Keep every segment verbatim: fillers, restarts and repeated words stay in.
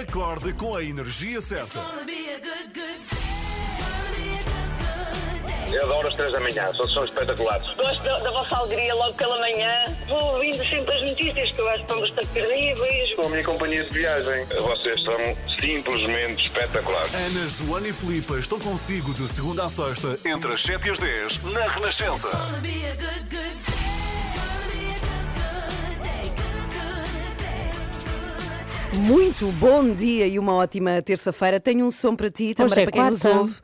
Acorde com a energia certa. Eu adoro as três da manhã, são espetaculares. Gosto da, da vossa alegria logo pela manhã. Vou ouvindo sempre as notícias que eu acho que estão bastante terríveis. Sou a minha companhia de viagem. Vocês são simplesmente espetaculares. Ana, Joana e Filipe estão consigo de segunda a sexta, entre as sete e as dez, na Renascença. Muito bom dia e uma ótima terça-feira. Tenho um som para ti, também hoje é para quem quarta. Nos ouve.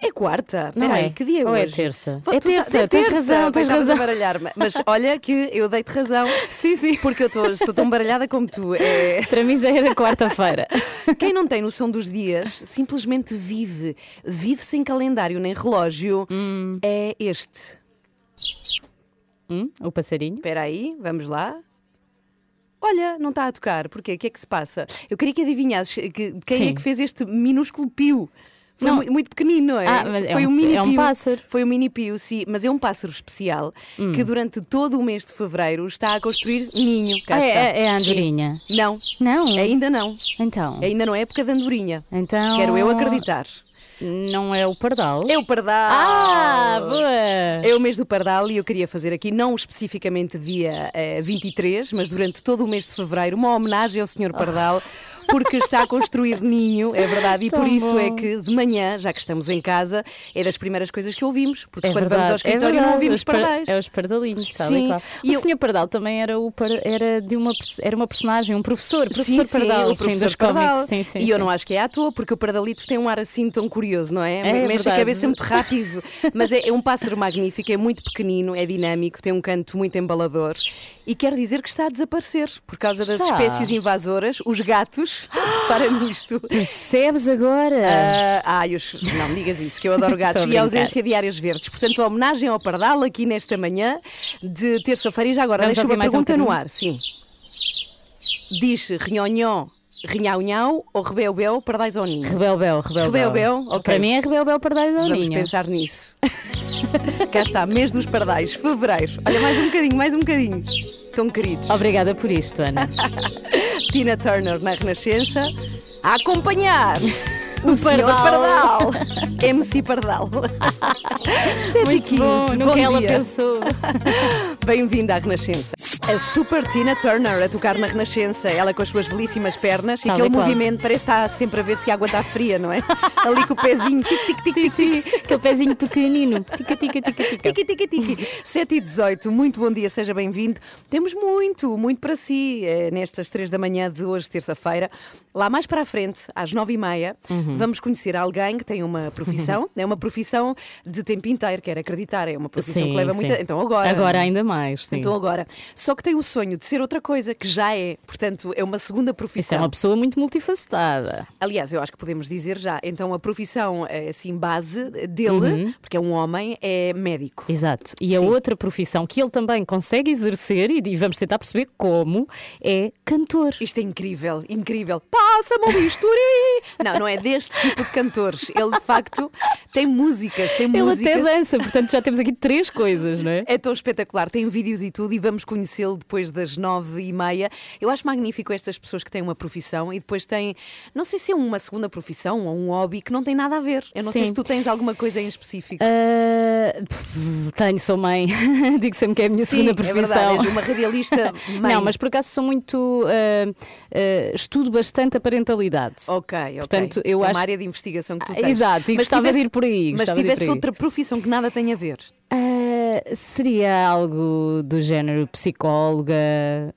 É quarta, peraí, é. Que dia é hoje? Ou é terça? É terça, é terça, tens razão, tens razão. A baralhar-me. Mas olha que eu dei-te razão. Sim, sim. Porque eu tô, estou tão baralhada como tu. É... Para mim já era quarta-feira. Quem não tem noção dos dias, simplesmente vive. Vive sem calendário nem relógio. Hum. É este. Hum, o passarinho. Espera aí, vamos lá. Olha, não está a tocar. Porquê? O que é que se passa? Eu queria que adivinhasses que, quem sim. é que fez este minúsculo pio. Foi não. muito pequenino, não é? Ah, mas foi é um, um mini pio. É um pássaro. Foi um mini pio, sim, mas é um pássaro especial hum. que durante todo o mês de fevereiro está a construir ninho. Cá ah, está. É, é a andorinha? Sim. Não. Não? Ainda não. Então? Ainda não é época da andorinha. Então... Quero eu acreditar. Não é o pardal? É o pardal! Ah, boa! É o mês do pardal e eu queria fazer aqui, não especificamente dia eh, vinte e três, mas durante todo o mês de fevereiro, uma homenagem ao senhor Pardal, oh. porque está a construir ninho, é verdade, e tão por isso bom. É que de manhã, já que estamos em casa, é das primeiras coisas que ouvimos, porque é quando verdade, vamos ao escritório é não ouvimos os pardais. É os pardalinhos, está ali, claro. E o eu... senhor Pardal também era, o par... era, de uma... era uma personagem, um professor, professor sim, Pardal, sim, professor sim, Pardal. Sim, sim, e sim. eu não acho que é à toa, porque o pardalito tem um ar assim tão curioso. Curioso, não é? é Mexe a cabeça muito rápido. Mas é, é um pássaro magnífico, é muito pequenino, é dinâmico, tem um canto muito embalador e quer dizer que está a desaparecer por causa está. das espécies invasoras, os gatos. Para nisto. Percebes agora? Uh, ai, eu, não digas isso, que eu adoro gatos. E a ausência de áreas verdes. Portanto, a homenagem ao Pardal aqui nesta manhã de terça-feira. E já agora, deixa uma pergunta um no ar. Sim. Diz Rinhonhon. Rinhau-nhau ou rebel-bel pardais ao ninho? Rebel-bel, rebel-bel. Okay. Para mim é rebel-bel pardais ao ninho. Vamos pensar nisso. Cá está, mês dos pardais, fevereiro. Olha, mais um bocadinho, mais um bocadinho. Tão queridos. Obrigada por isto, Ana. Tina Turner na Renascença. A acompanhar o, o senhor Pardal. Pardal. M C Pardal. sete e quinze, bom, bom dia. Ela pensou. Bem-vinda à Renascença. A super Tina Turner a tocar na Renascença. Ela com as suas belíssimas pernas tá, e aquele movimento, parece que está sempre a ver se a água está fria, não é? Ali com o pezinho tic, tic, tic, sim, tic, sim. tic. Aquele pezinho pequenino. Tica, tica, tica, tica. Tica, tica, tica. sete e dezoito, muito bom dia, seja bem-vindo. Temos muito, muito para si é, nestas três da manhã de hoje, terça-feira. Lá mais para a frente, às nove e meia, uhum. vamos conhecer alguém que tem uma profissão. Uhum. É uma profissão de tempo inteiro, quero acreditar. É uma profissão sim, que leva muita... Então agora. Agora ainda mais, sim. Então agora. Só que tem o sonho de ser outra coisa, que já é. Portanto, é uma segunda profissão. Isso é uma pessoa muito multifacetada. Aliás, eu acho que podemos dizer já. Então, a profissão, assim, base dele, uhum. porque é um homem, é médico. Exato. E sim. a outra profissão que ele também consegue exercer, e vamos tentar perceber como, é cantor. Isto é incrível, incrível. Passa-me o bisturi! Não, não é deste tipo de cantores. Ele, de facto, tem músicas, tem ele músicas. Ele até dança, portanto, já temos aqui três coisas, não é? É tão espetacular. Tem vídeos e tudo, e vamos conhecer depois das nove e meia. Eu acho magnífico estas pessoas que têm uma profissão e depois têm, não sei se é uma segunda profissão ou um hobby que não tem nada a ver. Eu não Sim. sei se tu tens alguma coisa em específico. Uh, tenho, sou mãe. Digo sempre que é a minha Sim, segunda profissão. É verdade, és uma radialista mãe. Não, mas por acaso sou muito uh, uh, estudo bastante a parentalidade. Ok, ok. Portanto, eu é uma acho... área de investigação que tu tens. Exato, e mas gostava tivesse... de ir por aí. Mas tivesse outra profissão que nada tem a ver. Uh, seria algo do género psicóloga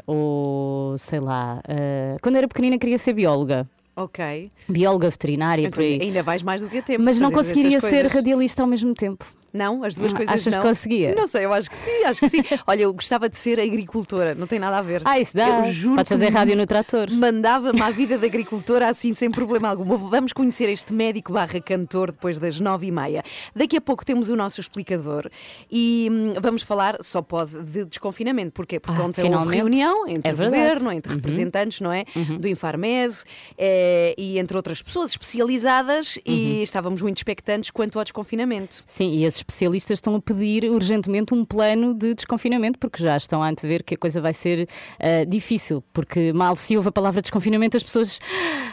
ou sei lá. Uh, quando era pequenina queria ser bióloga. Ok. Bióloga veterinária. Então, por aí. Ainda vais mais do que a tempo. Mas não conseguiria ser radialista ao mesmo tempo. Não, as duas coisas Achas não. Achas que conseguia? Não sei, eu acho que sim, acho que sim. Olha, eu gostava de ser agricultora, não tem nada a ver. Ah, isso dá. Eu juro. Podes fazer rádio no trator. Mandava-me à vida de agricultora assim, sem problema algum. Vamos conhecer este médico barra cantor depois das nove e meia. Daqui a pouco temos o nosso explicador e hum, vamos falar, só pode, de desconfinamento. Porquê? Porque ah, ontem finalmente. houve reunião entre é o governo, entre uhum. representantes, não é? Uhum. Do Infarmed eh, e entre outras pessoas especializadas uhum. e estávamos muito expectantes quanto ao desconfinamento. Sim, e esses especialistas estão a pedir urgentemente um plano de desconfinamento, porque já estão a antever que a coisa vai ser uh, difícil, porque mal se ouve a palavra desconfinamento as pessoas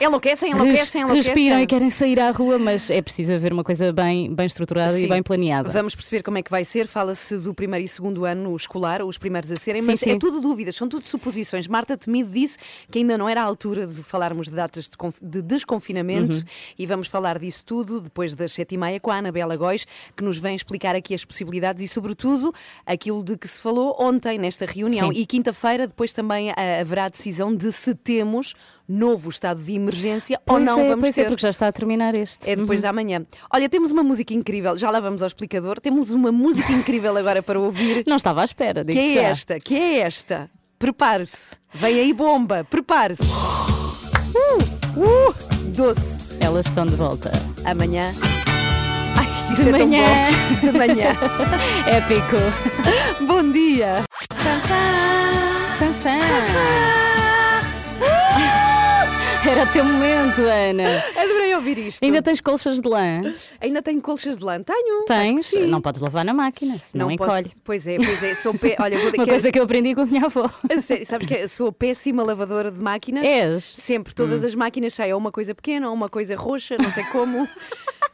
enlouquecem, enlouquecem, enlouquecem. Respiram e querem sair à rua, mas é preciso haver uma coisa bem, bem estruturada, sim, e bem planeada. Vamos perceber como é que vai ser. Fala-se do primeiro e segundo ano escolar, os primeiros a serem, sim, mas sim, é tudo dúvidas, são tudo suposições. Marta Temido disse que ainda não era a altura de falarmos de datas de, conf... de desconfinamento, uhum, e vamos falar disso tudo depois das sete e meia com a Anabela Góis, que nos vem explicar aqui as possibilidades e, sobretudo, aquilo de que se falou ontem nesta reunião. Sim. E quinta-feira depois também haverá a decisão de se temos novo estado de emergência, pois, ou não, é, vamos ter. É, porque já está a terminar este. É depois, uhum, da manhã. Olha, temos uma música incrível, já lá vamos ao explicador, temos uma música incrível agora para ouvir. Não estava à espera, digo que é já. esta, que é esta. Prepare-se, vem aí bomba, prepare-se. Uh, uh, doce. Elas estão de volta. Amanhã. Ai, isto de é manhã. Tão bom. De manhã. Épico. Bom dia. Era o teu momento, Ana. Adorei ouvir isto. Ainda tens colchas de lã? Ainda tenho colchas de lã, tenho. Tens? Não podes lavar na máquina, senão encolhe. Pois é, pois é. Sou pe... Olha, vou... Uma que... coisa que eu aprendi com a minha avó. A sério, sabes que eu sou a péssima lavadora de máquinas. És? Sempre, todas hum. as máquinas saem ou uma coisa pequena ou uma coisa roxa, não sei como.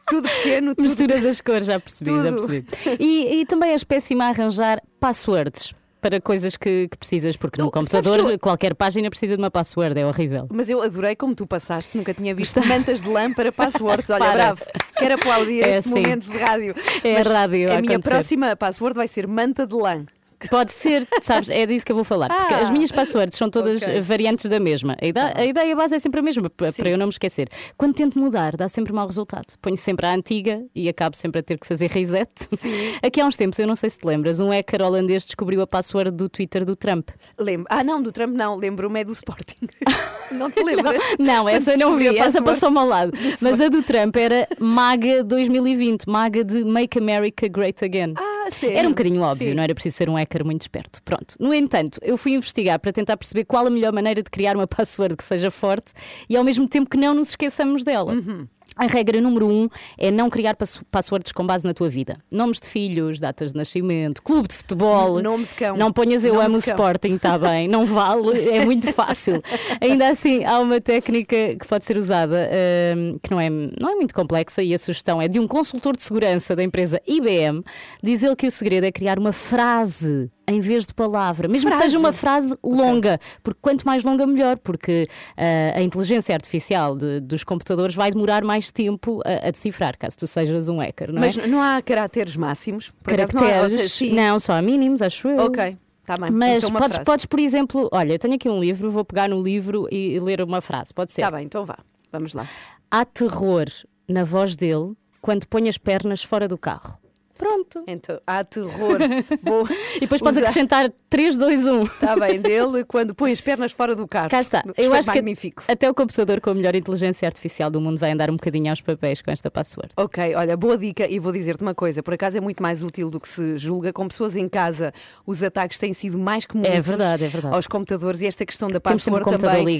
Tudo pequeno, tudo... Misturas as cores, já percebi, tudo. já percebi. E, e também és péssima a arranjar passwords para coisas que, que precisas, porque no não, computador eu... qualquer página precisa de uma password, é horrível. Mas eu adorei como tu passaste, nunca tinha visto mantas de lã para passwords. Olha, para. bravo, quero aplaudir é este assim. momento de rádio. É a rádio. A, a minha próxima password vai ser manta de lã. Pode ser, sabes, é disso que eu vou falar. Ah, porque as minhas passwords são todas okay. variantes da mesma. A ideia, a ideia base é sempre a mesma, para Sim. eu não me esquecer. Quando tento mudar, dá sempre mau resultado. Ponho sempre a antiga e acabo sempre a ter que fazer reset. Sim. Aqui há uns tempos, eu não sei se te lembras, um hacker holandês descobriu a password do Twitter do Trump. Lembro. Ah, não, do Trump não, lembro-me, é do Sporting. Não te lembras? Não, não, essa não vi, essa passou-me ao lado. Mas a do Trump era MAGA dois mil e vinte, MAGA de Make America Great Again. Ah, sério? Era um bocadinho óbvio, Sim. não era preciso ser um hacker muito esperto. Pronto. No entanto, eu fui investigar para tentar perceber qual a melhor maneira de criar uma password que seja forte e ao mesmo tempo que não nos esqueçamos dela. Uhum. A regra número um é não criar passwords com base na tua vida. Nomes de filhos, datas de nascimento, clube de futebol. Nome de cão. Não ponhas eu Nome amo o Sporting, está bem. Não vale, é muito fácil. Ainda assim, há uma técnica que pode ser usada, um, que não é, não é muito complexa, e a sugestão é de um consultor de segurança da empresa I B M. Diz ele que o segredo é criar uma frase em vez de palavra, mesmo frase. que seja uma frase longa, okay. porque quanto mais longa melhor, porque uh, a inteligência artificial de, dos computadores vai demorar mais tempo a, a decifrar, caso tu sejas um hacker, não Mas é? Mas não há caracteres máximos? Caracteres, não, há, seja, não, só há mínimos, acho eu. Ok. Tá bem. Mas então podes, podes, por exemplo, olha, eu tenho aqui um livro, vou pegar no livro e, e ler uma frase, pode ser? Está bem, então vá, vamos lá. Há terror na voz dele quando põe as pernas fora do carro. Pronto. Então, há terror. Vou e depois usar. Podes acrescentar três, dois, um. Está bem, dele quando põe as pernas fora do carro. Cá está. Eu Estou acho magnífico. que até o computador com a melhor inteligência artificial do mundo vai andar um bocadinho aos papéis com esta password. Ok, olha, boa dica, e vou dizer-te uma coisa. Por acaso é muito mais útil do que se julga. Com pessoas em casa, os ataques têm sido mais comuns. É verdade, é verdade. Aos computadores, e esta questão da password também. Temos sempre o computador também.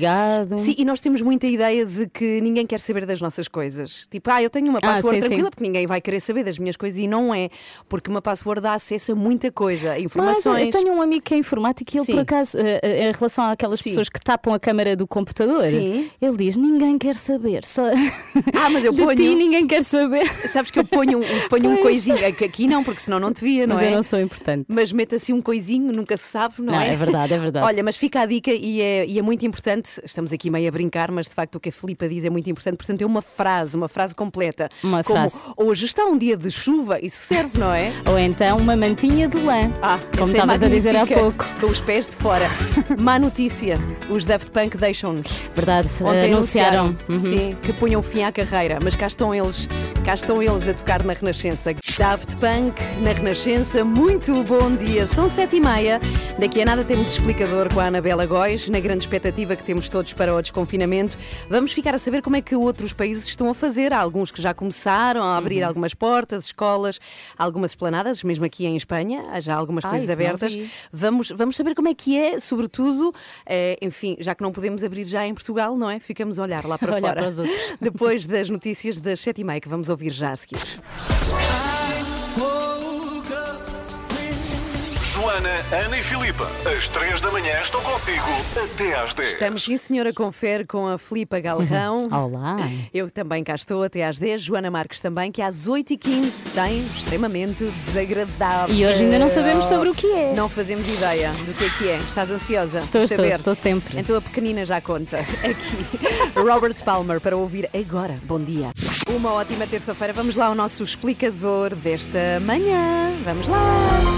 ligado. Sim, e nós temos muita ideia de que ninguém quer saber das nossas coisas. Tipo, ah, eu tenho uma password ah, sim, tranquila sim. porque ninguém vai querer saber das minhas coisas, e não é. Porque uma password dá acesso a muita coisa, a informações. Mas eu tenho um amigo que é informático e ele, Sim. por acaso, em relação àquelas Sim. pessoas que tapam a câmara do computador, Sim. ele diz: ninguém quer saber. Só... Ah, mas eu ponho. De ti, ninguém quer saber. Sabes que eu ponho, ponho um coisinho. Aqui não, porque senão não te via, não mas é? Mas eu não sou importante. Mas mete assim um coisinho, nunca se sabe, não, não é? É verdade, é verdade. Olha, mas fica a dica e é, e é muito importante. Estamos aqui meio a brincar, mas de facto o que a Filipa diz é muito importante. Portanto, é uma frase, uma frase completa. Uma como, frase. Hoje está um dia de chuva, isso serve, não é? Ou então uma mantinha de lã, ah, como estavas é a dizer há pouco. Com os pés de fora. Má notícia, os Daft Punk deixam-nos. Verdade, ontem anunciaram, anunciaram. Uhum. Sim, que punham fim à carreira, mas cá estão eles, cá estão eles a tocar na Renascença. Daft Punk na Renascença, muito bom dia. São sete e meia, daqui a nada temos explicador com a Anabela Góis, na grande expectativa que temos todos para o desconfinamento. Vamos ficar a saber como é que outros países estão a fazer. Há alguns que já começaram a abrir uhum. algumas portas, escolas, algumas esplanadas, mesmo aqui em Espanha há já algumas ah, coisas abertas. Vamos, vamos saber como é que é, sobretudo, eh, enfim, já que não podemos abrir já em Portugal, não é? Ficamos a olhar lá para olhar fora. Para os outros. Depois das notícias das sete e meia que vamos ouvir já a seguir. semana, Ana e Filipa, às três da manhã estão consigo até às dez. Estamos, sim senhora, confere com a Filipa Galrão. Olá. Eu também cá estou até às dez. Joana Marques também, que às oito e quinze tem Extremamente Desagradável. E hoje ainda não sabemos sobre o que é. Não fazemos ideia do que é que é. Estás ansiosa? Estou, por estou, saber? estou sempre. Então a pequenina já conta aqui. Robert Palmer, para ouvir agora. Bom dia. Uma ótima terça-feira. Vamos lá ao nosso explicador desta manhã. Vamos lá.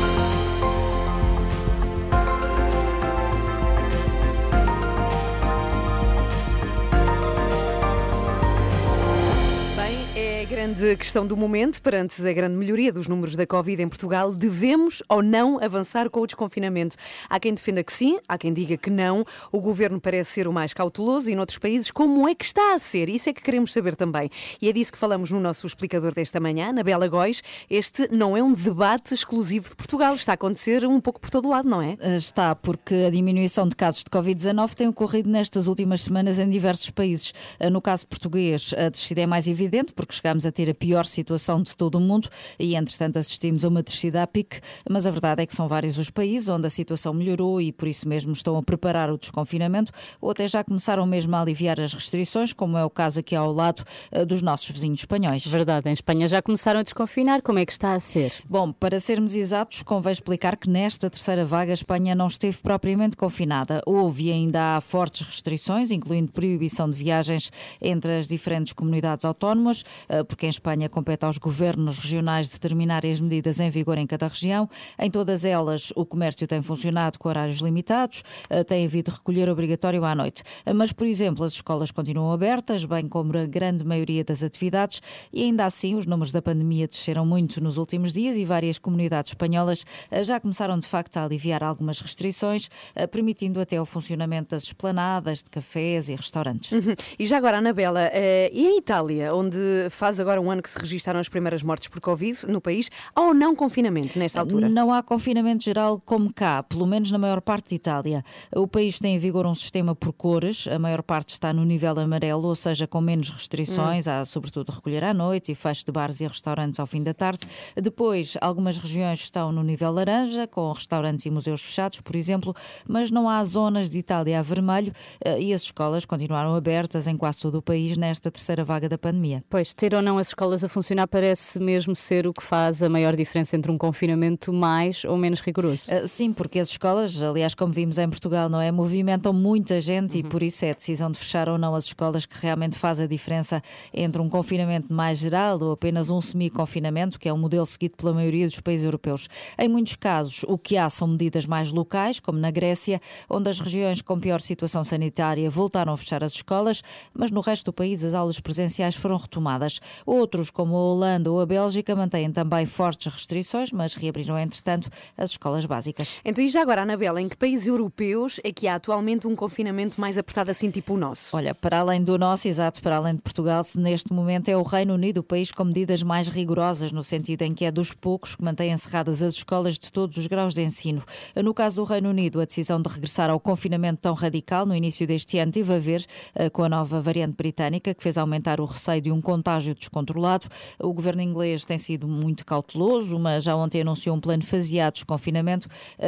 Grande questão do momento, perante a grande melhoria dos números da Covid em Portugal, devemos ou não avançar com o desconfinamento? Há quem defenda que sim, há quem diga que não. O governo parece ser o mais cauteloso e noutros países como é que está a ser? Isso é que queremos saber também. E é disso que falamos no nosso explicador desta manhã, Anabela Góis. Este não é um debate exclusivo de Portugal, está a acontecer um pouco por todo o lado, não é? Está, porque a diminuição de casos de Covid dezanove tem ocorrido nestas últimas semanas em diversos países. No caso português, a descida é mais evidente, porque chegámos a ter a pior situação de todo o mundo e, entretanto, assistimos a uma descida a pique, mas a verdade é que são vários os países onde a situação melhorou e, por isso mesmo, estão a preparar o desconfinamento ou até já começaram mesmo a aliviar as restrições, como é o caso aqui ao lado dos nossos vizinhos espanhóis. Verdade, em Espanha já começaram a desconfinar. Como é que está a ser? Bom, para sermos exatos, convém explicar que nesta terceira vaga a Espanha não esteve propriamente confinada. Houve e ainda há fortes restrições, incluindo proibição de viagens entre as diferentes comunidades autónomas, porque em Espanha compete aos governos regionais determinarem as medidas em vigor em cada região. Em todas elas, o comércio tem funcionado com horários limitados, tem havido recolher obrigatório à noite. Mas, por exemplo, as escolas continuam abertas, bem como a grande maioria das atividades, e ainda assim os números da pandemia desceram muito nos últimos dias e várias comunidades espanholas já começaram, de facto, a aliviar algumas restrições, permitindo até o funcionamento das esplanadas, de cafés e restaurantes. Uhum. E já agora, Anabela, e a Itália, onde faz a agora um ano que se registaram as primeiras mortes por Covid no país, há ou não confinamento nesta altura? Não há confinamento geral como cá, pelo menos na maior parte de Itália. O país tem em vigor um sistema por cores, a maior parte está no nível amarelo, ou seja, com menos restrições, hum. há sobretudo recolher à noite e fecho de bares e restaurantes ao fim da tarde. Depois, algumas regiões estão no nível laranja, com restaurantes e museus fechados, por exemplo, mas não há zonas de Itália a vermelho e as escolas continuaram abertas em quase todo o país nesta terceira vaga da pandemia. Pois, ter ou não as escolas a funcionar parece mesmo ser o que faz a maior diferença entre um confinamento mais ou menos rigoroso. Sim, porque as escolas, aliás, como vimos em Portugal, não é? Movimentam muita gente, uhum. e por isso é a decisão de fechar ou não as escolas que realmente faz a diferença entre um confinamento mais geral ou apenas um semi-confinamento, que é um modelo seguido pela maioria dos países europeus. Em muitos casos, o que há são medidas mais locais, como na Grécia, onde as regiões com pior situação sanitária voltaram a fechar as escolas, mas no resto do país as aulas presenciais foram retomadas. Outros, como a Holanda ou a Bélgica, mantêm também fortes restrições, mas reabriram, entretanto, as escolas básicas. Então, e já agora, Anabela, em que países europeus é que há atualmente um confinamento mais apertado assim, tipo o nosso? Olha, para além do nosso, exato, para além de Portugal, neste momento é o Reino Unido o país com medidas mais rigorosas, no sentido em que é dos poucos que mantém encerradas as escolas de todos os graus de ensino. No caso do Reino Unido, a decisão de regressar ao confinamento tão radical no início deste ano teve a ver com a nova variante britânica, que fez aumentar o receio de um contágio de descontrolado. O governo inglês tem sido muito cauteloso, mas já ontem anunciou um plano faseado de desconfinamento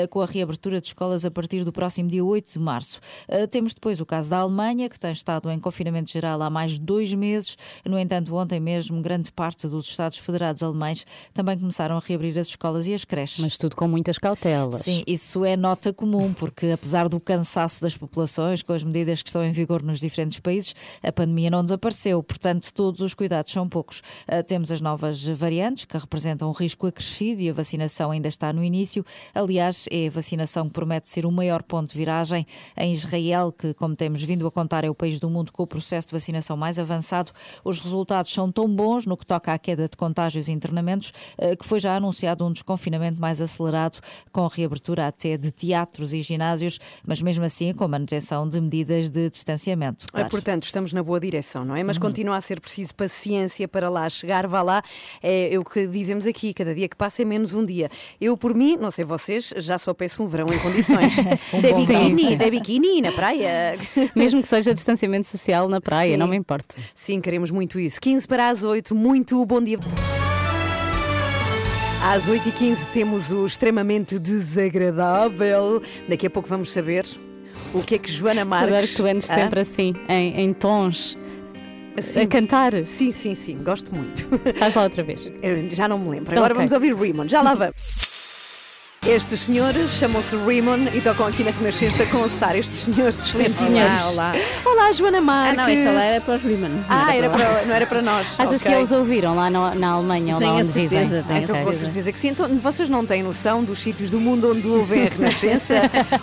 com a reabertura de escolas a partir do próximo dia oito de março. Temos depois o caso da Alemanha, que tem estado em confinamento geral há mais de dois meses. No entanto, ontem mesmo, grande parte dos Estados Federados Alemães também começaram a reabrir as escolas e as creches. Mas tudo com muitas cautelas. Sim, isso é nota comum, porque apesar do cansaço das populações com as medidas que estão em vigor nos diferentes países, a pandemia não desapareceu. Portanto, todos os cuidados são poucos. Uh, temos as novas variantes, que representam um risco acrescido, e a vacinação ainda está no início. Aliás, é a vacinação que promete ser o maior ponto de viragem. Em Israel, que, como temos vindo a contar, é o país do mundo com o processo de vacinação mais avançado, os resultados são tão bons no que toca à queda de contágios e internamentos, uh, que foi já anunciado um desconfinamento mais acelerado, com a reabertura até de teatros e ginásios, mas mesmo assim com a manutenção de medidas de distanciamento. Claro. É, portanto, estamos na boa direção, não é? Mas uhum. continua a ser preciso paciência para lá chegar, vá lá, é o que dizemos aqui, cada dia que passa é menos um dia. Eu, por mim, não sei vocês, já só peço um verão em condições. um de biquíni, de biquíni na praia. Mesmo que seja distanciamento social na praia, sim. Não me importa. Sim, queremos muito isso. quinze para as oito, muito bom dia. Às oito e quinze temos o extremamente desagradável. Daqui a pouco vamos saber o que é que Joana Marques... Agora que tu andes ah? sempre assim, em, em tons... Assim, a cantar? Sim, sim, sim, gosto muito. Estás lá outra vez? Eu já não me lembro. Agora okay. Vamos ouvir Riemann, já lá vamos. Estes senhores chamam-se Riemann e tocam aqui na Renascença com o Star. Estes senhores, excelentes senhores. Olá, olá. Olá, Joana Marques. Ah, não, esta lá era para os Riemann. Não ah, era para, para, não era para nós. Achas okay. que eles ouviram lá no, na Alemanha ou lá onde certeza, vivem? Tenho então, com certeza que sim. Então, vocês não têm noção dos sítios do mundo onde ouvem a Renascença?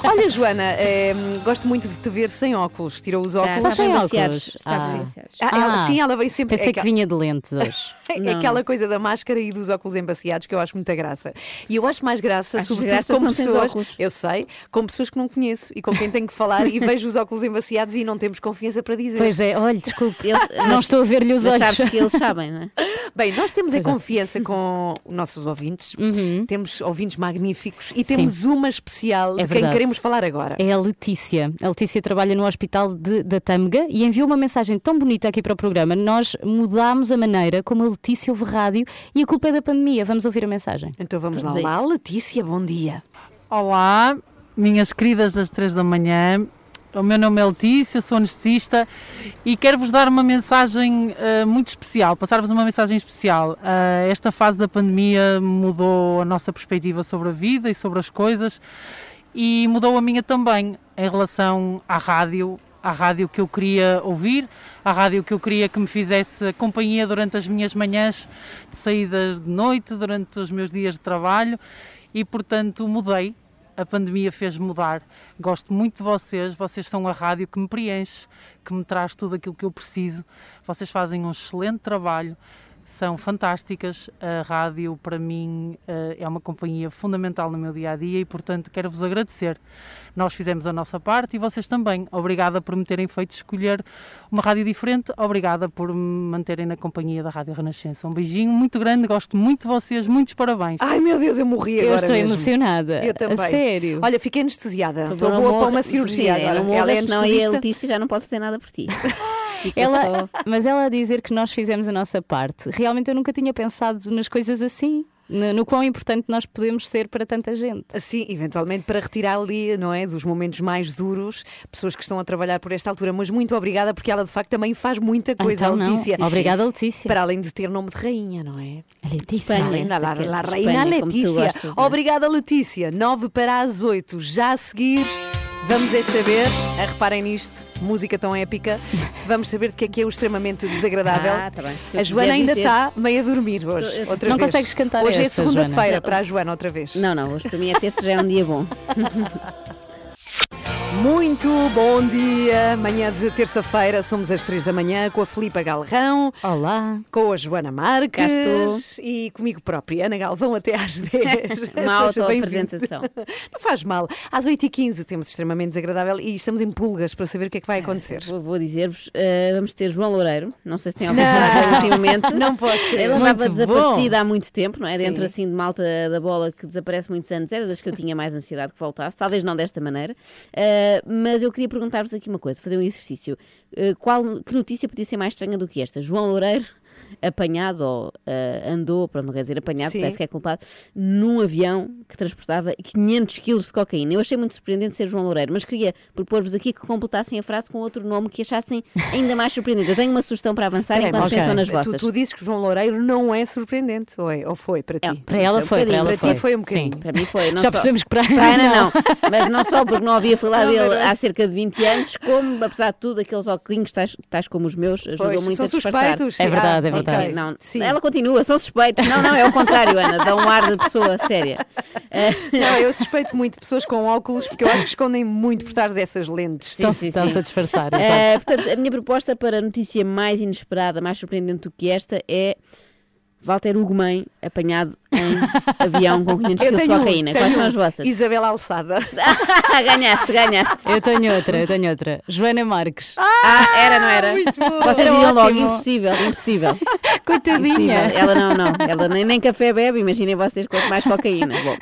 Olha, Joana, eh, gosto muito de te ver sem óculos. Tirou os óculos. Está sem óculos? Ah. Ah, ah, ela, sim, ela veio sempre... Pensei é que aquela... vinha de lentes hoje. É aquela coisa da máscara e dos óculos embaciados que eu acho muita graça. E eu acho mais graça... Acho sobretudo com pessoas, eu sei, com pessoas que não conheço e com quem tenho que falar e vejo os óculos embaciados e não temos confiança para dizer. Pois é, olha, desculpe, eles, não mas, estou a ver-lhe os olhos. Sabes que eles sabem, não é? Bem, nós temos pois a confiança não. com nossos ouvintes, uhum. temos ouvintes magníficos e temos sim. uma especial é de quem queremos falar agora. É a Letícia. A Letícia trabalha no hospital de, da Tâmega e enviou uma mensagem tão bonita aqui para o programa. Nós mudámos a maneira como a Letícia ouve rádio e a culpa é da pandemia. Vamos ouvir a mensagem. Então vamos, vamos lá. Olá, Letícia, bom dia. Olá, minhas queridas das três da manhã. O meu nome é Letícia, sou anestesista e quero-vos dar uma mensagem uh, muito especial, passar-vos uma mensagem especial. Uh, esta fase da pandemia mudou a nossa perspectiva sobre a vida e sobre as coisas e mudou a minha também em relação à rádio, à rádio que eu queria ouvir, à rádio que eu queria que me fizesse companhia durante as minhas manhãs de saídas de noite, durante os meus dias de trabalho. E, portanto, mudei. A pandemia fez-me mudar. Gosto muito de vocês. Vocês são a rádio que me preenche, que me traz tudo aquilo que eu preciso. Vocês fazem um excelente trabalho. São fantásticas. A rádio, para mim, é uma companhia fundamental no meu dia-a-dia e, portanto, quero-vos agradecer. Nós fizemos a nossa parte e vocês também. Obrigada por me terem feito escolher uma rádio diferente. Obrigada por me manterem na companhia da Rádio Renascença. Um beijinho muito grande. Gosto muito de vocês. Muitos parabéns. Ai, meu Deus, eu morri agora. Eu estou mesmo. emocionada. Eu também. A sério. Olha, fiquei anestesiada. Estou boa morre... para uma cirurgia sim, agora. Ela é anestesista. Não, a Letícia já não pode fazer nada por ti. Ela, mas ela a dizer que nós fizemos a nossa parte. Realmente eu nunca tinha pensado nas coisas assim, no, no quão importante nós podemos ser para tanta gente. Sim, eventualmente para retirar ali, não é, dos momentos mais duros, pessoas que estão a trabalhar por esta altura. Mas muito obrigada, porque ela de facto também faz muita coisa, então, Letícia. Obrigada, Letícia. Para além de ter nome de rainha, não é? Letícia. Espanha, la, la, la Rainha Espanha, Letícia. Gostas, obrigada, Letícia. nove para as oito, já a seguir... Vamos é saber, ah, reparem nisto, música tão épica, vamos saber de que é que é o extremamente desagradável. Ah, tá bem. A Joana ainda está meio a dormir hoje, eu, eu, outra não vez. Não consegues cantar hoje esta, é segunda-feira para a Joana outra vez. Não, não, hoje para mim até será um dia bom. Muito bom dia, manhã de terça-feira, somos às três da manhã com a Filipa Galrão. Olá. Com a Joana Marques. E comigo própria, Ana Galvão, até às dez. Mal a apresentação. Não faz mal. Às oito e quinze temos extremamente desagradável e estamos em pulgas para saber o que é que vai acontecer. É, vou vou dizer-vos, uh, vamos ter João Loureiro, não sei se tem alguma coisa ultimamente. Não posso crer. Ela estava desaparecida há muito tempo, não é? Sim. Dentro assim de malta da bola que desaparece muitos anos, era das que eu tinha mais ansiedade que voltasse, talvez não desta maneira. Uh, Uh, mas eu queria perguntar-vos aqui uma coisa, fazer um exercício. Uh, qual, que notícia podia ser mais estranha do que esta? João Loureiro apanhado, ou uh, andou, pronto, não quer dizer apanhado, sim, parece que é culpado, num avião que transportava quinhentos quilos de cocaína. Eu achei muito surpreendente ser João Loureiro, mas queria propor-vos aqui que completassem a frase com outro nome que achassem ainda mais surpreendente. Eu tenho uma sugestão para avançar é, enquanto okay. pensam nas vossas. Tu, tu dizes que João Loureiro não é surpreendente, ou, é, ou foi para ti? Não, para ela foi, um para ela para foi. Ti foi um bocadinho. Sim. Para mim foi. Não Já só, percebemos que para Ana não. não. Mas não só porque não havia falado dele não, não. há cerca de vinte anos, como, apesar de tudo, aqueles óculos tais, tais como os meus, ajudou pois, muito a disfarçar. Suspeitos, é verdade, é verdade. Okay, não. Ela continua, são suspeitos. Não, não, é o contrário, Ana, dá um ar de pessoa séria. Não, eu suspeito muito de pessoas com óculos, porque eu acho que escondem muito por trás dessas lentes. Estão-se a disfarçar. Uh, portanto, a minha proposta para a notícia mais inesperada, mais surpreendente do que esta é Valter Hugo Mãe apanhado em avião com quinhentos quilos de cocaína. Quais são as vossas? Isabela Alçada. ganhaste, ganhaste. Eu tenho outra, eu tenho outra. Joana Marques. Ah, ah era, não era? Muito bom. Vocês viram logo, impossível, impossível. Coitadinha. Impossível. Ela não, não. Ela nem, nem café bebe, imaginem vocês com mais cocaína. Bom.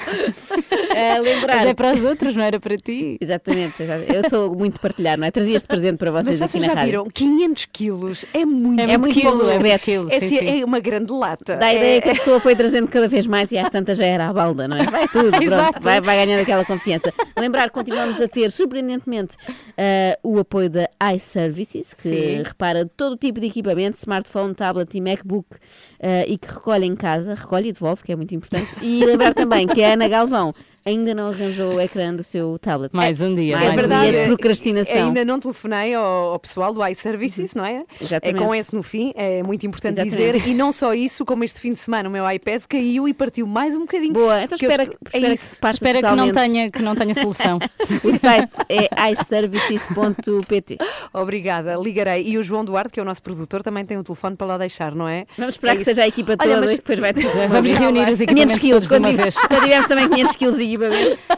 a lembrar. Mas é para os outros, não era para ti. Exatamente, exatamente. Eu sou muito de partilhar, não é? Trazia-te presente para vocês. Mas vocês aqui já na viram, rádio. quinhentos quilos é muito, é muito quilos, é, muito quilos, é, sim, é sim. Uma grande lata. Dá a é... ideia que a pessoa foi trazendo cada vez mais e às tantas já era a balda, não é? Vai tudo, pronto, vai, vai ganhando aquela confiança. Lembrar, continuamos a ter, surpreendentemente, uh, o apoio da iServices, que sim. repara todo o tipo de equipamento, smartphone, tablet e MacBook, uh, e que recolhe em casa, recolhe e devolve, que é muito importante. E lembrar também que a Ana Galvão ainda não arranjou o ecrã do seu tablet. Mais um dia, mais é verdade, um dia de procrastinação. Ainda não telefonei ao, ao pessoal do iServices, não é? Exatamente. É com esse no fim, é muito importante Exatamente. dizer. E não só isso, como este fim de semana o meu iPad caiu e partiu mais um bocadinho. Boa, então espera, estou... que, é espera, que, espera que, não tenha, que não tenha solução. O site é i services ponto p t. Obrigada, ligarei. E o João Duarte, que é o nosso produtor, também tem o um telefone para lá deixar, não é? Vamos esperar é que isso. seja a equipa toda. Olha, mas... depois vai Vamos reunir os equipamentos quilos, todos de uma vez. Já tivemos também quinhentos quilos e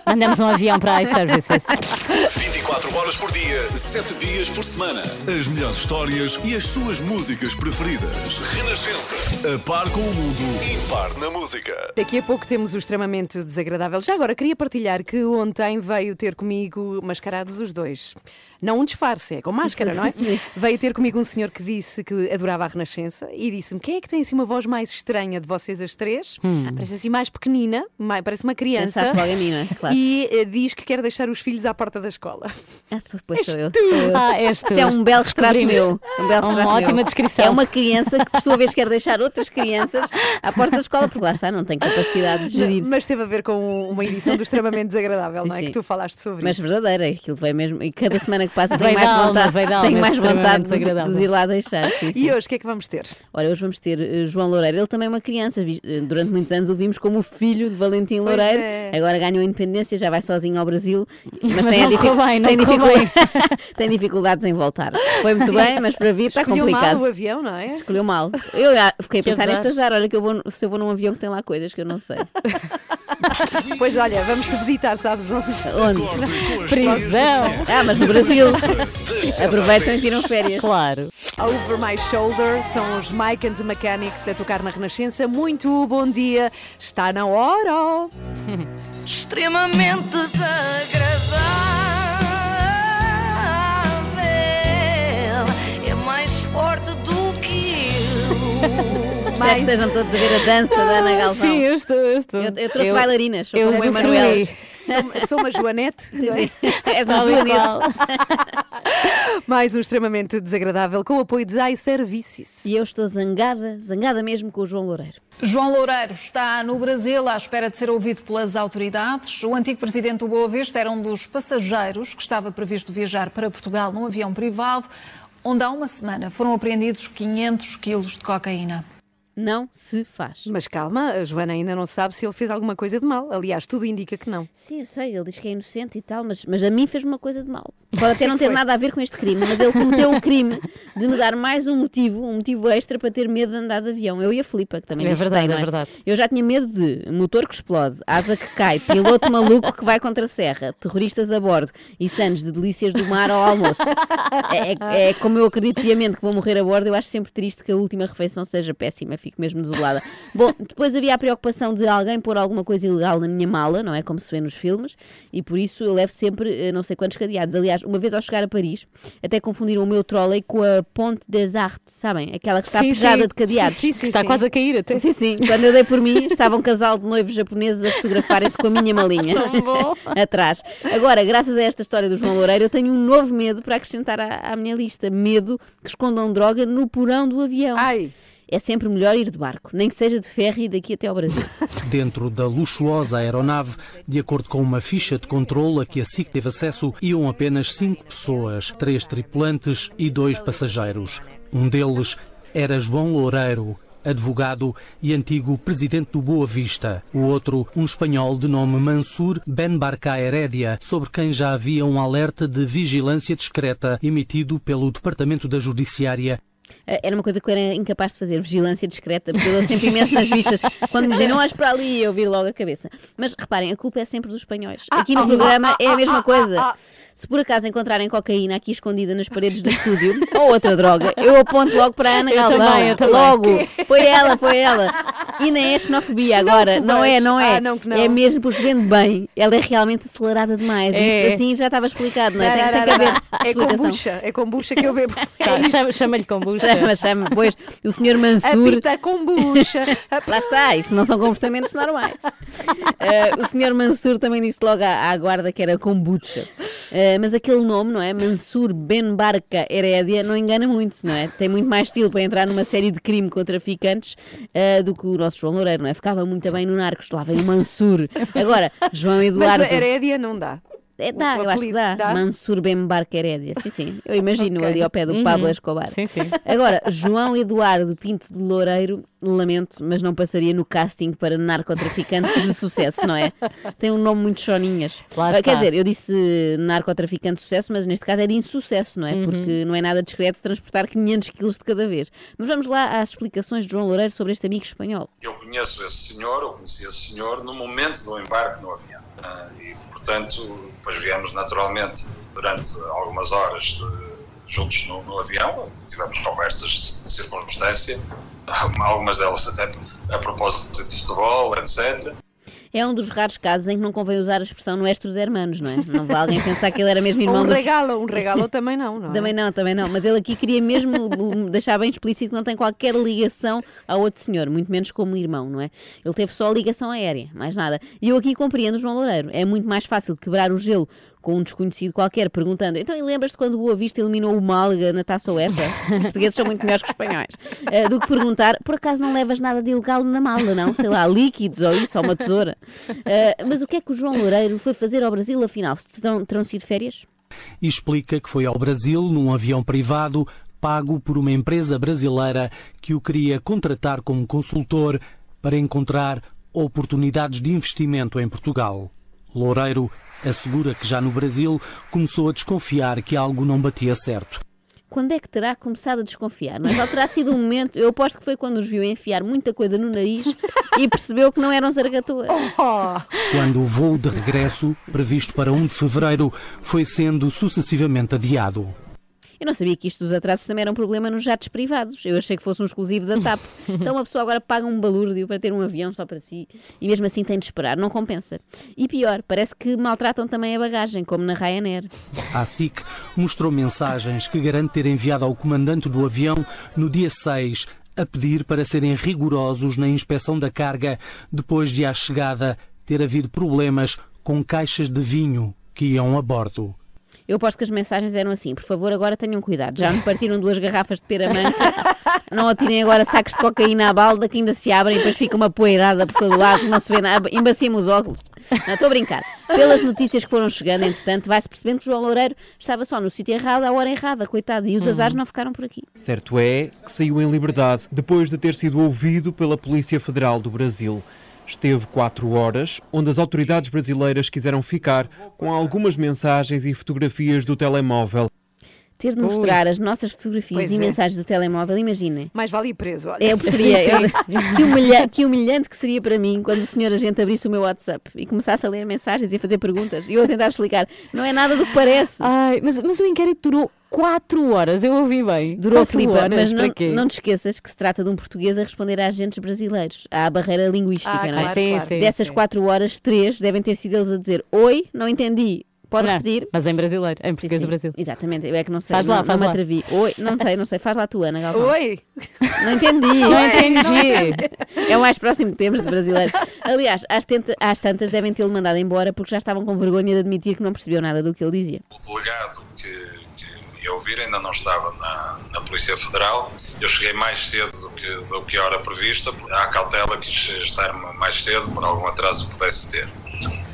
mandamos um avião para iServices. vinte e quatro horas por dia, sete dias por semana. As melhores histórias e as suas músicas preferidas. Renascença. A par com o mundo, impar na música. Daqui a pouco temos o extremamente desagradável. Já agora queria partilhar que ontem veio ter comigo mascarados os dois. Não um disfarce, é com máscara, não é? Veio ter comigo um senhor que disse que adorava a Renascença e disse-me: quem é que tem assim uma voz mais estranha de vocês as três? Hum. Parece assim mais pequenina, mais, parece uma criança. Pensaste logo a mim, não é? Claro. E uh, diz que quer deixar os filhos à porta da escola. Ah, suposto eu. Tu. Sou eu. Ah, és tu. É um belo retrato meu. Um belo uma ótima meu. descrição. É uma criança que, por sua vez, quer deixar outras crianças à porta da escola, porque lá está, não tem capacidade de gerir. Mas teve a ver com uma edição do extremamente desagradável, sim, não é? Sim. Que tu falaste sobre Mas isso. Mas verdadeira, aquilo veio mesmo. E cada semana que passa tem mais alma, vontade, alma, tem mais vontade de, de ir lá deixar. Sim, sim. E hoje, o que é que vamos ter? Olha, hoje vamos ter uh, João Loureiro. Ele também é uma criança. Durante muitos anos o vimos como o filho de Valentim pois Loureiro. É. Agora ganhou a independência, já vai sozinho ao Brasil. Mas, mas tem, não dific... bem, não tem, dificuldade... tem dificuldades em voltar. Foi muito Sim. bem, mas para vir está complicado. Escolheu mal o avião, não é? Escolheu mal. Eu fiquei que a pensar neste azar. Olha, que eu vou, se eu vou num avião que tem lá coisas que eu não sei. Pois olha, vamos-te visitar, sabes onde? Onde? Prisão! Ah, mas no Brasil. Aproveitam e tiram férias. Claro. Over My Shoulder são os Mike and the Mechanics a tocar na Renascença. Muito bom dia. Está na hora. Extremamente desagradável. É mais forte do que eu. Mas estejam todos a ver a dança da Ana Galvão. Sim, eu estou, eu estou. Eu, eu trouxe eu, bailarinas. Eu sofri. Sou, sou uma Joanete. És uma Joanete. Mais um extremamente desagradável com o apoio de iServices. E eu estou zangada, zangada mesmo com o João Loureiro. João Loureiro está no Brasil à espera de ser ouvido pelas autoridades. O antigo presidente do Boa Vista era um dos passageiros que estava previsto viajar para Portugal num avião privado, onde há uma semana foram apreendidos quinhentos quilos de cocaína. Não se faz. Mas calma, a Joana ainda não sabe se ele fez alguma coisa de mal. Aliás, tudo indica que não. Sim, eu sei, ele diz que é inocente e tal, mas, mas a mim fez uma coisa de mal. Pode até não ter nada a ver com este crime, mas ele cometeu o crime de me dar mais um motivo, um motivo extra para ter medo de andar de avião. Eu e a Filipa, que também é verdade, tem, não é? É verdade. Eu já tinha medo de motor que explode, asa que cai, piloto maluco que vai contra a serra, terroristas a bordo e sanos de delícias do mar ao almoço. É, é, é como eu acredito piamente que vou morrer a bordo, eu acho sempre triste que a última refeição seja péssima. Fico mesmo desolada. Bom, depois havia a preocupação de alguém pôr alguma coisa ilegal na minha mala, não é? Como se vê nos filmes, e por isso eu levo sempre não sei quantos cadeados. Aliás, uma vez ao chegar a Paris, até confundiram o meu trolley com a Ponte des Arts, sabem? Aquela que está sim, pesada sim. de cadeados. Sim, sim, que está sim. quase a cair até. Sim, sim. Quando eu dei por mim, estava um casal de noivos japoneses a fotografarem-se com a minha malinha atrás. Agora, graças a esta história do João Loureiro, eu tenho um novo medo para acrescentar à, à minha lista. Medo que escondam droga no porão do avião. Ai! É sempre melhor ir de barco, nem que seja de ferro e daqui até ao Brasil. Dentro da luxuosa aeronave, de acordo com uma ficha de controle a que a S I C teve acesso, iam apenas cinco pessoas, três tripulantes e dois passageiros. Um deles era João Loureiro, advogado e antigo presidente do Boa Vista. O outro, um espanhol de nome Mansur Ben Barca Herédia, sobre quem já havia um alerta de vigilância discreta emitido pelo Departamento da Judiciária. Era uma coisa que eu era incapaz de fazer, vigilância discreta, porque eu dou sempre imensas vistas. Quando me dizem, não olhes para ali, eu viro logo a cabeça. Mas reparem, a culpa é sempre dos espanhóis. Aqui no programa é a mesma coisa. Se por acaso encontrarem cocaína aqui escondida nas paredes do estúdio, ou outra droga, eu aponto logo para a Ana Galvão. Eu também, eu também. Logo, foi ela, foi ela. E nem é xenofobia agora, não é, não é. Ah, não, que não. É mesmo porque vende bem. Ela é realmente acelerada demais. É. Isso, assim já estava explicado, não é? Tem, tem que haver é kombucha, é kombucha que eu bebo. É, chama-lhe kombucha. Chama, chama. Pois, o senhor Mansur. Apita kombucha. Lá está, isto não são comportamentos normais. Uh, o senhor Mansur também disse logo à, à guarda que era kombucha. Uh, mas aquele nome, não é? Mansur Ben Barca Herédia não engana muito, não é? Tem muito mais estilo para entrar numa série de crime com traficantes uh, do que o nosso João Loureiro, não é? Ficava muito bem no Narcos, lá vem o Mansur. Agora, João Eduardo... Mas Herédia não dá. É, dá, eu acho que dá. dá. Mansur Ben Barca Herédia, sim, sim. Eu imagino okay. ali ao pé do uhum. Pablo Escobar. Sim, sim. Agora, João Eduardo Pinto de Loureiro, lamento, mas não passaria no casting para narcotraficante de sucesso, não é? Tem um nome muito choninhas. Claro, quer dizer, eu disse narcotraficante de sucesso, mas neste caso era insucesso, não é? Uhum. Porque não é nada discreto transportar quinhentos quilos de cada vez. Mas vamos lá às explicações de João Loureiro sobre este amigo espanhol. Eu conheço esse senhor, eu conheci esse senhor no momento do embarque no avião. Uh, e, portanto, depois viemos naturalmente durante algumas horas de, juntos no, no avião, tivemos conversas de circunstância, algumas delas até a propósito de futebol, etcétera. É um dos raros casos em que não convém usar a expressão nuestros hermanos, não é? Não vale alguém pensar que ele era mesmo irmão... Um dos... regalo, um regalo também não, não é? Também não, também não. Mas ele aqui queria mesmo deixar bem explícito que não tem qualquer ligação ao outro senhor, muito menos como irmão, não é? Ele teve só ligação aérea, mais nada. E eu aqui compreendo o João Loureiro. É muito mais fácil quebrar o gelo com um desconhecido qualquer, perguntando, então, e lembras-te quando o Boa Vista eliminou o Málaga na Taça UEFA? Os portugueses são muito melhores que os espanhóis. Uh, do que perguntar, por acaso não levas nada de ilegal na mala, não? Sei lá, líquidos ou isso, ou uma tesoura. Uh, mas o que é que o João Loureiro foi fazer ao Brasil, afinal? Se terão, terão sido férias? E explica que foi ao Brasil num avião privado, pago por uma empresa brasileira que o queria contratar como consultor para encontrar oportunidades de investimento em Portugal. Loureiro assegura que já no Brasil começou a desconfiar que algo não batia certo. Quando é que terá começado a desconfiar? Não é? Só terá sido um momento, eu aposto que foi quando os viu enfiar muita coisa no nariz e percebeu que não eram zargatuas. Quando o voo de regresso, previsto para um de fevereiro, foi sendo sucessivamente adiado. Eu não sabia que isto dos atrasos também era um problema nos jatos privados. Eu achei que fosse um exclusivo da TAP. Então a pessoa agora paga um balúrdio para ter um avião só para si e mesmo assim tem de esperar. Não compensa. E pior, parece que maltratam também a bagagem, como na Ryanair. A SIC mostrou mensagens que garante ter enviado ao comandante do avião no dia seis a pedir para serem rigorosos na inspeção da carga depois de, à chegada, ter havido problemas com caixas de vinho que iam a bordo. Eu aposto que as mensagens eram assim, por favor, agora tenham cuidado, já me partiram duas garrafas de pera manca, não atirem agora sacos de cocaína à balda que ainda se abrem e depois fica uma poeirada por todo lado, não se vê nada, embacemos os óculos. Não, estou a brincar. Pelas notícias que foram chegando, entretanto, vai-se percebendo que João Loureiro estava só no sítio errado, à hora errada, coitado, e os azares não ficaram por aqui. Certo é que saiu em liberdade, depois de ter sido ouvido pela Polícia Federal do Brasil. Esteve quatro horas, onde as autoridades brasileiras quiseram ficar com algumas mensagens e fotografias do telemóvel. Ter de mostrar Ui. as nossas fotografias pois e é. mensagens do telemóvel, imaginem. Mais vale ir preso, olha. Eu preferia, sim, sim. Que, humilha, que humilhante que seria para mim quando o senhor agente abrisse o meu WhatsApp e começasse a ler mensagens e a fazer perguntas e eu a tentar explicar. Não é nada do que parece. Ai, mas, mas o inquérito durou quatro horas, eu ouvi bem. Durou, Filipe, mas não, não te esqueças que se trata de um português a responder a agentes brasileiros. Há a barreira linguística, ah, não é? Claro, sim, claro. Sim, dessas quatro horas, três devem ter sido eles a dizer oi, não entendi. Pode não, pedir. Mas em brasileiro, em português sim, sim. do Brasil. Exatamente, eu é que não sei. Faz lá, não, faz não lá. Me atrevi. Oi, não sei, não sei. Faz lá tu, Ana Galvão. Oi! Não entendi. Não é, entendi. É o mais próximo que temos de brasileiro. Aliás, às, tenta, às tantas devem tê-lo mandado embora porque já estavam com vergonha de admitir que não percebeu nada do que ele dizia. O delegado que, que eu ouvir ainda não estava na, na Polícia Federal. Eu cheguei mais cedo do que, do que a hora prevista. A cautela quis estar mais cedo por algum atraso que pudesse ter.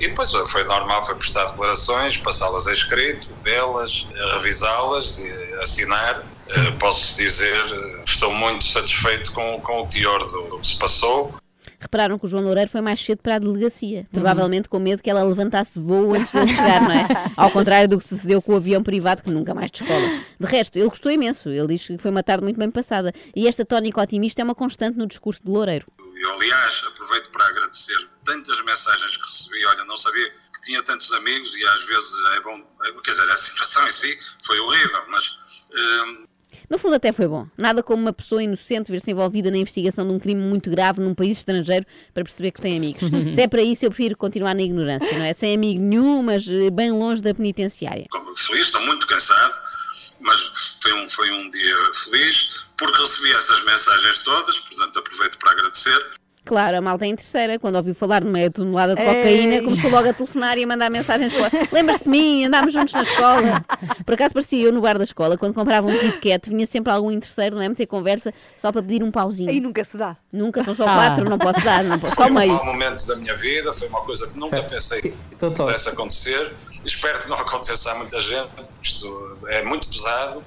E depois foi normal, foi prestar declarações, passá-las a escrito, delas, revisá-las e assinar. Posso dizer, estou muito satisfeito com, com o teor do, do que se passou. Repararam que o João Loureiro foi mais cedo para a delegacia, provavelmente com medo que ela levantasse voo antes de ele chegar, não é? Ao contrário do que sucedeu com o avião privado, que nunca mais descola. De resto, ele gostou imenso, ele diz que foi uma tarde muito bem passada. E esta tónica otimista é uma constante no discurso de Loureiro. Eu, aliás, aproveito para agradecer tantas mensagens que recebi. Olha, não sabia que tinha tantos amigos e às vezes é bom... Quer dizer, a situação em si foi horrível, mas... Hum... No fundo até foi bom. Nada como uma pessoa inocente ver-se envolvida na investigação de um crime muito grave num país estrangeiro para perceber que tem amigos. Se é para isso, eu prefiro continuar na ignorância, não é? Sem amigo nenhum, mas bem longe da penitenciária. Feliz, estou muito cansado, mas foi um, foi um dia feliz porque recebi essas mensagens todas, portanto aproveito para agradecer. Claro, a malta em terceira, quando ouviu falar de meia tonelada de cocaína, ei, começou logo a telefonar e a mandar mensagens para lá. Lembras-te de mim? Andámos juntos na escola. Por acaso parecia eu no bar da escola, quando comprava um Kit Kat, vinha sempre algum em terceiro, não é? Meter conversa só para pedir um pauzinho. E nunca se dá. Nunca, são só ah. quatro, não posso dar, não posso, só meio. Foi um momento da minha vida, foi uma coisa que nunca certo. pensei que pudesse acontecer. Espero que não aconteça a muita gente, isto é muito pesado.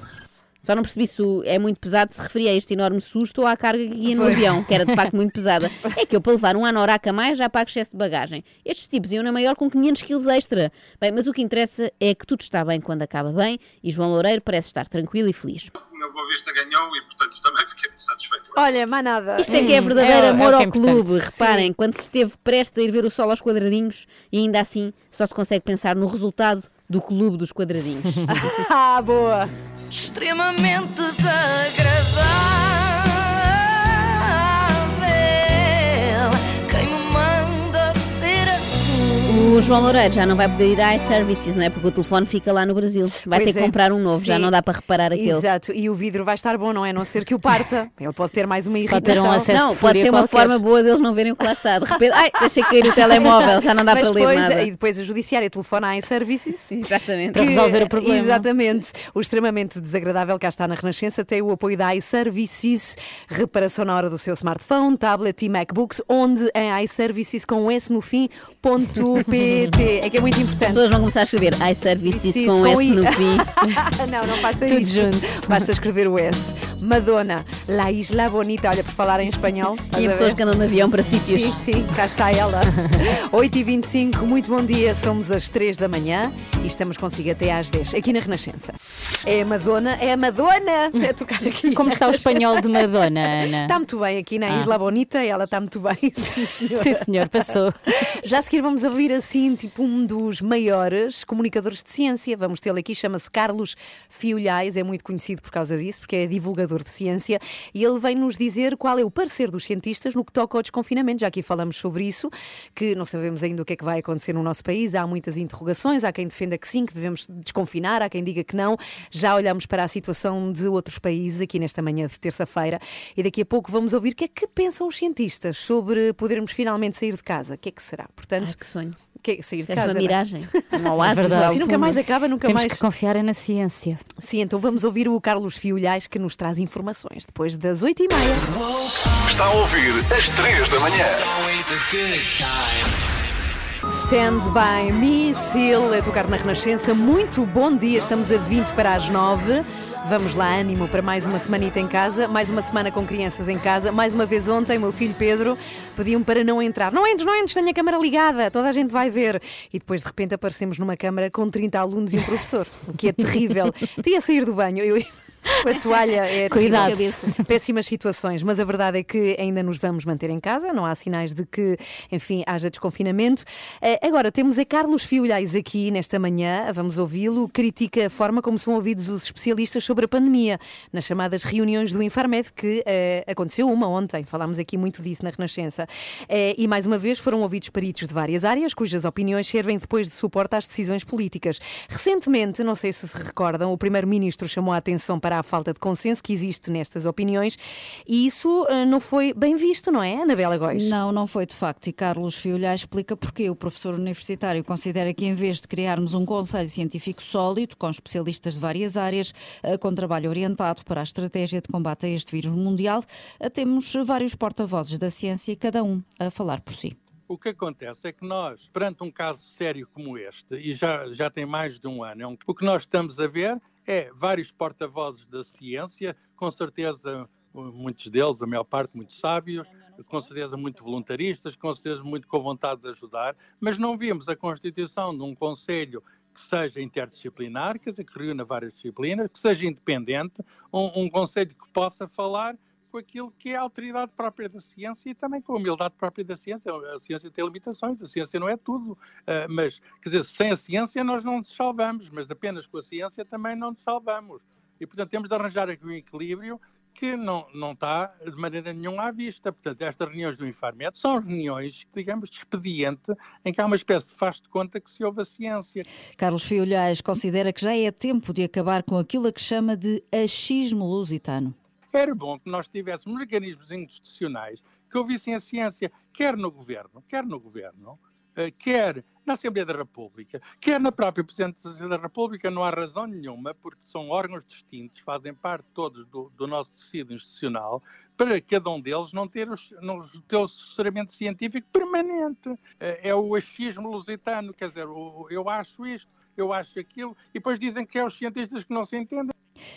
Só não percebi se é muito pesado se referia a este enorme susto ou à carga que ia no avião, que era de facto muito pesada. É que eu, para levar um anorak a mais, já pago excesso de bagagem. Estes tipos iam na maior com quinhentos quilos extra. Bem, mas o que interessa é que tudo está bem quando acaba bem e João Loureiro parece estar tranquilo e feliz. O meu Boa Vista ganhou e, portanto, também fiquei muito satisfeito. Olha, mais nada. Isto é que é verdadeiro é, amor é ao clube. Reparem, sim, quando se esteve prestes a ir ver o sol aos quadradinhos e ainda assim só se consegue pensar no resultado do clube dos quadradinhos. Ah, boa! Extremamente desagradável. Quem me manda ser assim? O João Loureiro já não vai poder ir à iServices, não é? Porque o telefone fica lá no Brasil. Vai pois ter é. que comprar um novo, sim, já não dá para reparar aquele. Exato, e o vidro vai estar bom, não é? A não ser que o parta. Ele pode ter mais uma irritação. Pode ter um não, pode ser uma qualquer. forma boa deles não verem o que lá está. De repente, ai, deixa cair o telemóvel, já não dá Mas para depois, ler nada. E depois o judiciário telefona à iServices. Exatamente. Para resolver o problema. Exatamente. O extremamente desagradável cá está na Renascença tem o apoio da iServices. Reparação na hora do seu smartphone, tablet e MacBooks, onde em iServices com um S no fim, ponto P T. É que é muito importante. As pessoas vão começar a escrever iServices com, com S I. no fim. Não, não faça Tudo isso. Tudo junto. Basta escrever o S. Madonna, La Isla Bonita. Olha, por falar em espanhol. E as pessoas que andam no avião para sítios. Sim, sim, cá está ela. oito e vinte e cinco, muito bom dia. Somos às três da manhã e estamos consigo até às dez, aqui na Renascença. É a Madonna, é a Madonna a tocar aqui. Como está o espanhol de Madonna, Ana? Está muito bem aqui na ah. Isla Bonita, ela está muito bem. Sim, senhor. Sim, senhor, passou. Já a seguir vamos ouvir assim, tipo um dos maiores comunicadores de ciência. Vamos tê-lo aqui, chama-se Carlos Fiolhais, é muito conhecido por causa disso, porque é divulgador de ciência e ele vem nos dizer qual é o parecer dos cientistas no que toca ao desconfinamento. Já aqui falamos sobre isso, que não sabemos ainda o que é que vai acontecer no nosso país, há muitas interrogações, há quem defenda que sim, que devemos desconfinar, há quem diga que não. Já olhamos para a situação de outros países aqui nesta manhã de terça-feira e daqui a pouco vamos ouvir o que é que pensam os cientistas sobre podermos finalmente sair de casa. O que é que será? Portanto, ai, que sonho. Que, sair de casa, uma miragem, uma oásis, se nunca mais acaba, nunca Temos mais. Temos que confiar é na ciência. Sim, então vamos ouvir o Carlos Fiolhais que nos traz informações depois das oito e meia. Está a ouvir às três da manhã. Stand By Me, Seal, a tocar na Renascença. Muito bom dia, estamos a vinte para as nove. Vamos lá, ânimo para mais uma semanita em casa, mais uma semana com crianças em casa. Mais uma vez ontem, meu filho Pedro pediu-me para não entrar. Não entres, não entres, tenho a câmara ligada, toda a gente vai ver. E depois de repente aparecemos numa câmara com trinta alunos e um professor, o que é terrível. Tu ia sair do banho, eu ia... Com a toalha é Cuidado. péssimas situações, mas a verdade é que ainda nos vamos manter em casa, não há sinais de que, enfim, haja desconfinamento. Agora temos a Carlos Fiolhais aqui nesta manhã, vamos ouvi-lo. Critica a forma como são ouvidos os especialistas sobre a pandemia nas chamadas reuniões do Infarmed, que uh, aconteceu uma ontem, falámos aqui muito disso na Renascença. Uh, e mais uma vez foram ouvidos peritos de várias áreas, cujas opiniões servem depois de suporte às decisões políticas. Recentemente, não sei se se recordam, o primeiro-ministro chamou a atenção para a falta de consenso que existe nestas opiniões e isso uh, não foi bem visto, não é, Anabela Góis? Não, não foi de facto e Carlos Fiolhais explica porquê. O professor universitário considera que em vez de criarmos um conselho científico sólido, com especialistas de várias áreas, uh, com trabalho orientado para a estratégia de combate a este vírus mundial, uh, temos vários porta-vozes da ciência, cada um a falar por si. O que acontece é que nós, perante um caso sério como este, e já, já tem mais de um ano, o que nós estamos a ver é vários porta-vozes da ciência, com certeza muitos deles, a maior parte, muito sábios, com certeza muito voluntaristas, com certeza muito com vontade de ajudar, mas não vimos a constituição de um conselho que seja interdisciplinar, quer dizer, que reúna várias disciplinas, que seja independente, um, um conselho que possa falar com aquilo que é a autoridade própria da ciência e também com a humildade própria da ciência. A ciência tem limitações, a ciência não é tudo, mas, quer dizer, sem a ciência nós não nos salvamos, mas apenas com a ciência também não nos salvamos. E, portanto, temos de arranjar aqui um equilíbrio que não, não está de maneira nenhuma à vista. Portanto, estas reuniões do Infarmed são reuniões, digamos, de expediente, em que há uma espécie de faz de conta que se ouve a ciência. Carlos Fiolhais considera que já é tempo de acabar com aquilo a que chama de achismo lusitano. Era bom que nós tivéssemos mecanismos institucionais que ouvissem a ciência, quer no governo, quer no governo, quer na Assembleia da República, quer na própria Presidência da República. Não há razão nenhuma, porque são órgãos distintos, fazem parte todos do, do nosso tecido institucional, para cada um deles não ter, os, não ter o assessoramento científico permanente. É o achismo lusitano, quer dizer, eu acho isto, eu acho aquilo, e depois dizem que é os cientistas que não se entendem.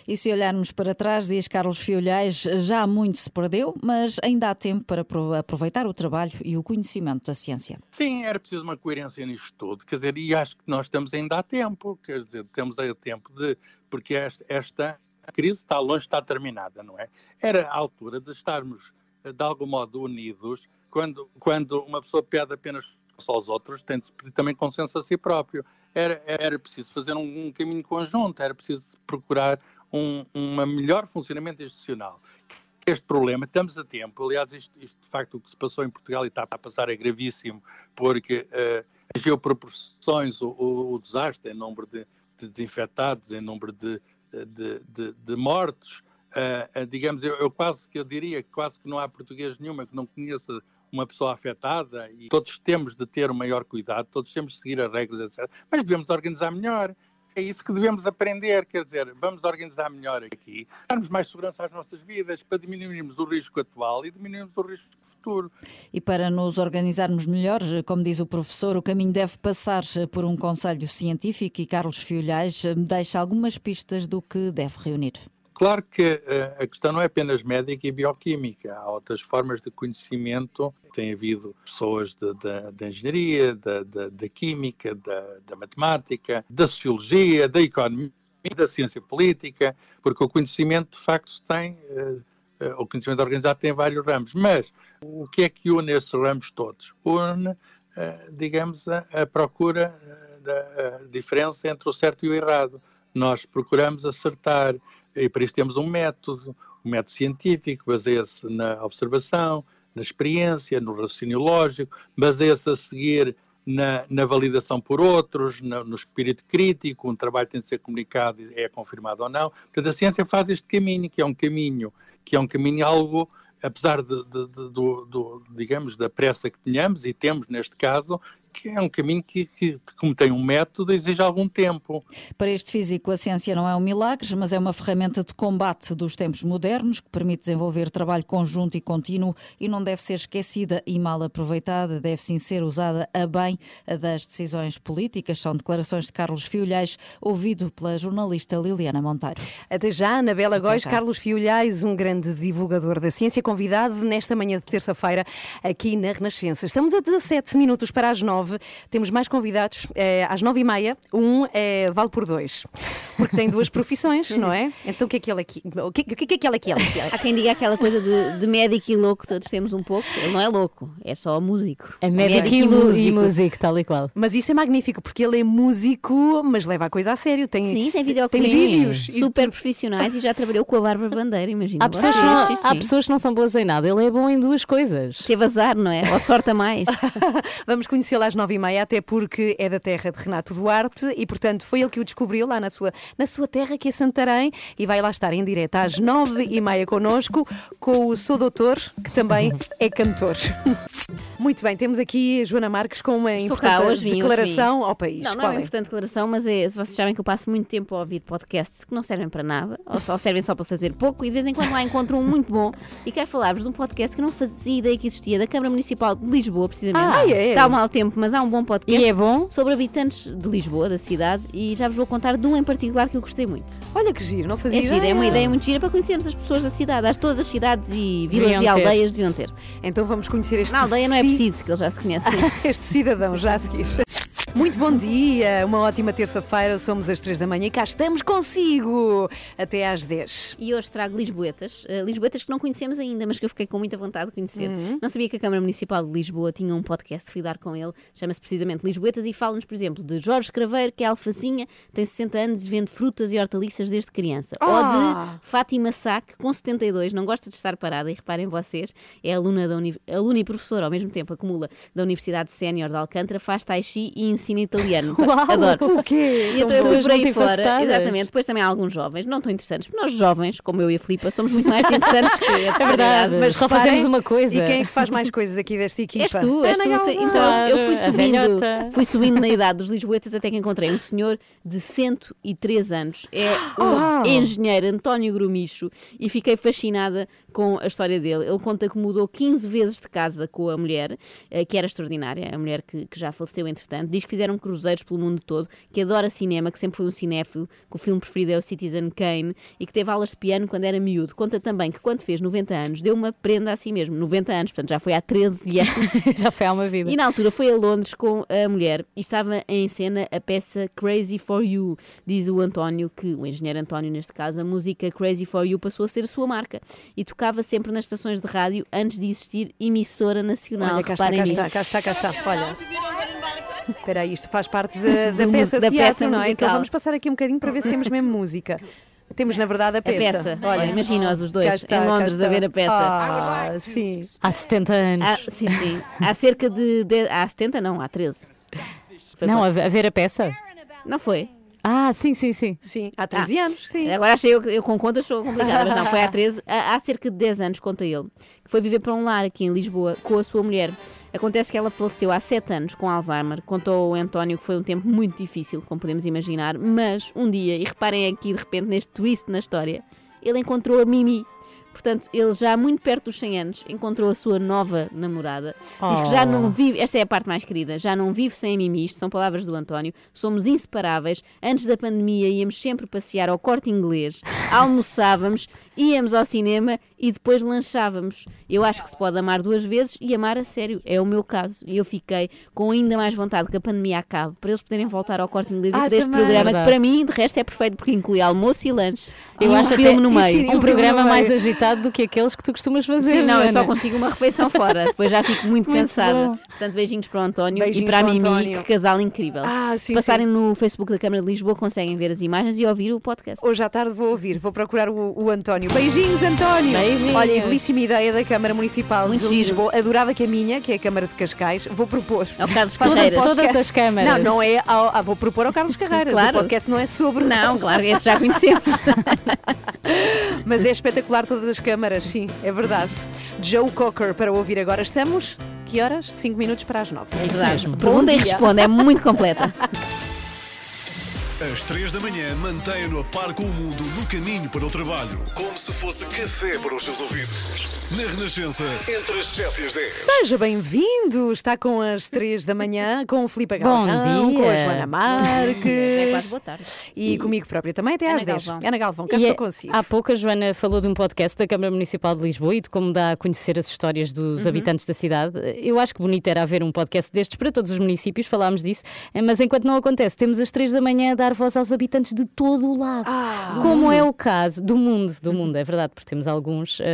E se olharmos para trás, diz Carlos Fiolhais, já muito se perdeu, mas ainda há tempo para aproveitar o trabalho e o conhecimento da ciência. Sim, era preciso uma coerência nisto tudo, quer dizer, e acho que nós estamos ainda a tempo, quer dizer, temos a tempo de, porque esta, esta crise está longe de estar terminada, não é? Era a altura de estarmos, de algum modo, unidos, quando, quando uma pessoa pede apenas só aos outros, tem de se pedir também consenso a si próprio. Era, era preciso fazer um, um caminho conjunto, era preciso procurar um uma melhor funcionamento institucional. Este problema, estamos a tempo, aliás, isto, isto de facto o que se passou em Portugal e está a passar é gravíssimo, porque uh, agiu por proporções o, o, o desastre, em número de, de, de infectados, em número de, de, de, de mortos. Uh, uh, digamos, eu, eu quase que eu diria que quase que não há português nenhuma que não conheça uma pessoa afetada, e todos temos de ter o maior cuidado, todos temos de seguir as regras, etcétera. Mas devemos organizar melhor. É isso que devemos aprender, quer dizer, vamos organizar melhor aqui, darmos mais segurança às nossas vidas para diminuirmos o risco atual e diminuirmos o risco futuro. E para nos organizarmos melhor, como diz o professor, o caminho deve passar por um conselho científico, e Carlos Fiolhais deixa algumas pistas do que deve reunir. Claro que a questão não é apenas médica e bioquímica, há outras formas de conhecimento. Tem havido pessoas da engenharia, da química, da matemática, da sociologia, da economia, da ciência política, porque o conhecimento de facto se tem, o conhecimento organizado tem vários ramos. Mas o que é que une esses ramos todos? Une, digamos, a, a procura da diferença entre o certo e o errado. Nós procuramos acertar. E para isso temos um método, um método científico, baseia-se na observação, na experiência, no raciocínio lógico, baseia-se a seguir na, na validação por outros, na, no espírito crítico. Um trabalho tem de ser comunicado, é confirmado ou não. Portanto, a ciência faz este caminho, que é um caminho, que é um caminho algo, apesar de, de, de, do, do, digamos, da pressa que tenhamos, e temos neste caso, que é um caminho que, que, como tem um método, exige algum tempo. Para este físico, a ciência não é um milagre, mas é uma ferramenta de combate dos tempos modernos, que permite desenvolver trabalho conjunto e contínuo, e não deve ser esquecida e mal aproveitada, deve sim ser usada a bem das decisões políticas. São declarações de Carlos Fiolhais, ouvido pela jornalista Liliana Monteiro. Até já, Anabela Góis. Carlos Fiolhais, um grande divulgador da ciência, convidado nesta manhã de terça-feira aqui na Renascença. Estamos a dezassete minutos para as nove. Temos mais convidados é, às nove e meia. Um é, vale por dois, porque tem duas profissões, não é? Então o que é que ele aqui? O que, que, que é que ele aqui? Há quem diga aquela coisa de, de médico e louco, todos temos um pouco. Ele não é louco, é só músico. É médico, médico e, músico. e músico, tal e qual. Mas isso é magnífico, porque ele é músico, mas leva a coisa a sério. Tem, sim, tem, video, tem sim, vídeos super e... profissionais, e já trabalhou com a Bárbara Bandeira, imagina. Há pessoas, ah, não, há pessoas que não são boas em nada, ele é bom em duas coisas. Teve azar, não é? Ou sorte a mais. Vamos conhecê-lo às nove e meia, até porque é da terra de Renato Duarte e, portanto, foi ele que o descobriu lá na sua, na sua terra, que é Santarém, e vai lá estar em direto às nove e meia connosco, com o Sou Doutor, que também é cantor. Muito bem, temos aqui a Joana Marques com uma Estou importante cá, hoje declaração vim, hoje ao país. Não, não é uma importante declaração, mas é, vocês sabem que eu passo muito tempo a ouvir podcasts que não servem para nada, ou só servem só para fazer pouco, e de vez em quando lá encontro um muito bom, e quero falar-vos de um podcast que não fazia ideia que existia, da Câmara Municipal de Lisboa, precisamente. Ah, é, é. Está mal tempo, mas há um bom podcast e é bom? Sobre habitantes de Lisboa, da cidade, e já vos vou contar de um em particular que eu gostei muito. Olha que giro, não fazia é ideia. Giro, é uma ideia muito gira para conhecermos as pessoas da cidade. Acho que todas as cidades e vilas deviam e aldeias ter. deviam ter. Então vamos conhecer este cidadão. Na aldeia não é preciso, que ele já se conhece. Este cidadão já se quis. Muito bom dia, uma ótima terça-feira, somos às três da manhã e cá estamos consigo até às dez. E hoje trago Lisboetas, uh, Lisboetas que não conhecemos ainda, mas que eu fiquei com muita vontade de conhecer. Uhum. Não sabia que a Câmara Municipal de Lisboa tinha um podcast, fui dar com ele, chama-se precisamente Lisboetas e fala-nos, por exemplo, de Jorge Craveiro, que é alfacinha, tem sessenta anos e vende frutas e hortaliças desde criança. Oh. Ou de Fátima Sá, que com setenta e dois não gosta de estar parada, e reparem vocês, é aluna, da uni- aluna e professora, ao mesmo tempo acumula da Universidade Sénior de Alcântara, faz tai chi e ensina italiano. Uau, adoro. O quê? E então eu por aí fora. Exatamente. Depois também há alguns jovens, não tão interessantes, porque nós jovens, como eu e a Filipa, somos muito mais interessantes que a é verdade, mas só fazemos uma coisa. E quem é que faz mais coisas aqui desta equipa? És tu, és tu. Então eu fui subindo, fui subindo na idade dos Lisboetas até que encontrei um senhor de cento e três anos. É o oh. engenheiro António Grumicho e fiquei fascinada com a história dele. Ele conta que mudou quinze vezes de casa com a mulher, que era extraordinária, a mulher que, que já faleceu entretanto. Diz que fizeram cruzeiros pelo mundo todo, que adora cinema, que sempre foi um cinéfilo, que o filme preferido é o Citizen Kane e que teve aulas de piano quando era miúdo. Conta também que quando fez noventa anos deu uma prenda a si mesmo. noventa anos, portanto já foi há treze anos. Já foi há uma vida. E na altura foi a Londres com a mulher e estava em cena a peça Crazy for You. Diz o António, que o engenheiro António neste caso, a música Crazy for You passou a ser a sua marca e tocava sempre nas estações de rádio antes de existir emissora nacional. Olha, cá está, cá está, cá está, cá está, cá está. Olha. Espera aí, isto faz parte de, da, peça da, de teatro, da peça, não é? Então vamos passar aqui um bocadinho para ver se temos mesmo música. Temos, na verdade, a peça. A peça. Olha, imagina-os os dois está, em Londres a ver a peça. Ah, ah, sim. Há setenta anos. Há, sim, sim. Há cerca de, de... Há setenta? Não, há treze. Foi não, quanto? A ver a peça? Não foi. Ah, sim, sim, sim. Sim. Há treze ah, anos, sim. Agora achei eu, eu com contas sou complicada, mas não, foi há treze. Há, há cerca de dez anos, conta ele, que foi viver para um lar aqui em Lisboa com a sua mulher. Acontece que ela faleceu há sete anos com Alzheimer. Contou o António que foi um tempo muito difícil, como podemos imaginar, mas um dia, e reparem aqui de repente neste twist na história, ele encontrou a Mimi. Portanto, ele já muito perto dos cem anos encontrou a sua nova namorada. Oh. Diz que já não vive, esta é a parte mais querida, já não vive sem a Mimi, isto são palavras do António, somos inseparáveis, antes da pandemia íamos sempre passear ao Corte Inglês, almoçávamos, íamos ao cinema e depois lanchávamos. Eu acho que se pode amar duas vezes e amar a sério, é o meu caso. E eu fiquei com ainda mais vontade que a pandemia acabe, para eles poderem voltar ao Corte Inglês ah, e ter este programa, que para mim, de resto, é perfeito, porque inclui almoço e lanche. Eu acho até um programa mais agitado do que aqueles que tu costumas fazer. Sim, não, Joana. Eu só consigo uma refeição fora, depois já fico muito, muito cansada. Bom. Portanto, beijinhos para o António beijinhos e para a Mimi, que casal incrível. Ah, sim, se passarem sim. No Facebook da Câmara de Lisboa conseguem ver as imagens e ouvir o podcast. Hoje à tarde vou ouvir, vou procurar o, o António. Beijinhos, António! Beijinhos. Olha, belíssima ideia da Câmara Municipal muito de Lisboa. Giro. Adorava que a minha, que é a Câmara de Cascais, vou propor. Ao Carlos Carreiras. Todas as câmaras. Não, não é. Ao, ah, vou propor ao Carlos Carreiras. Claro. O podcast não é sobre. Não, claro, esse já conhecemos. Mas é espetacular todas as câmaras, sim, é verdade. Joe Cocker para ouvir agora. Estamos, que horas? cinco minutos para as nove. É isso mesmo. Pergunta e responda, é muito completa. Às três da manhã, mantenha-no a par com o mundo no caminho para o trabalho. Como se fosse café para os seus ouvidos. Na Renascença, entre as sete e as dez. Seja bem-vindo! Está com as três da manhã, com o Filipe Galvão, com a Joana Marques. É quase boa tarde. E, e comigo própria também, até Ana às dez. Ana Galvão, cá estou consigo. Há pouco a Joana falou de um podcast da Câmara Municipal de Lisboa e de como dá a conhecer as histórias dos uhum. habitantes da cidade. Eu acho que bonito era haver um podcast destes para todos os municípios, falámos disso, mas enquanto não acontece, temos as três da manhã a dar voz aos habitantes de todo o lado. Ah, como é o caso do mundo, do mundo, é verdade, porque temos alguns uh,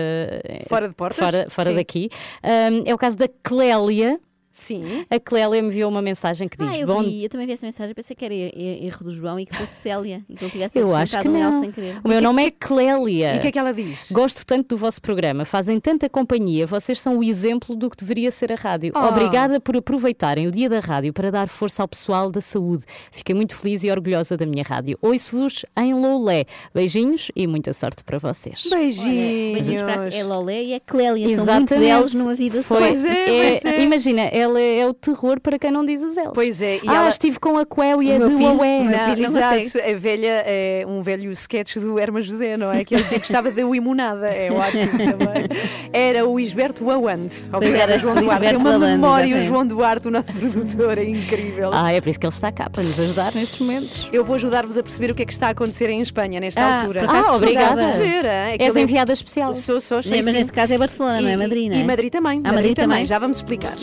fora de portas, fora, fora daqui. Um, é o caso da Clélia. Sim. A Clélia me enviou uma mensagem que diz... Ah, eu, bom... vi, eu também vi essa mensagem, pensei que era erro do João e que fosse Célia. E que eu tivesse eu acho que não. Um sem querer. O meu que nome que... é Clélia. E o que é que ela diz? Gosto tanto do vosso programa, fazem tanta companhia, vocês são o exemplo do que deveria ser a rádio. Oh. Obrigada por aproveitarem o dia da rádio para dar força ao pessoal da saúde. Fiquei muito feliz e orgulhosa da minha rádio. Ouço-vos em Loulé. Beijinhos e muita sorte para vocês. Beijinhos. Olha, beijinhos para a Loulé e a Clélia. Exatamente. São muitos eles numa vida só. Pois é, pois é. é. Imagina, ela é o terror para quem não diz os elos. Pois é. E ah, ela... estive com a Coélia de Uaué. Exato. A velha é um velho sketch do Hermas José, não é? Que ele dizia que estava de Uimunada. É ótimo também. Era o Isberto Wawans. Obrigada, João Duarte. Tem uma memória, o João Duarte, o nosso produtor, é incrível. Ah, é por isso que ele está cá, para nos ajudar nestes momentos. Eu vou ajudar-vos a perceber o que é que está a acontecer em Espanha nesta ah, altura. Ah, obrigada. É és enviada especial. Sou, sou. Sim, mas neste caso é Barcelona, e, não é Madrid, não é? E Madrid também. Ah, Madrid, Madrid também. também. Já vamos explicar.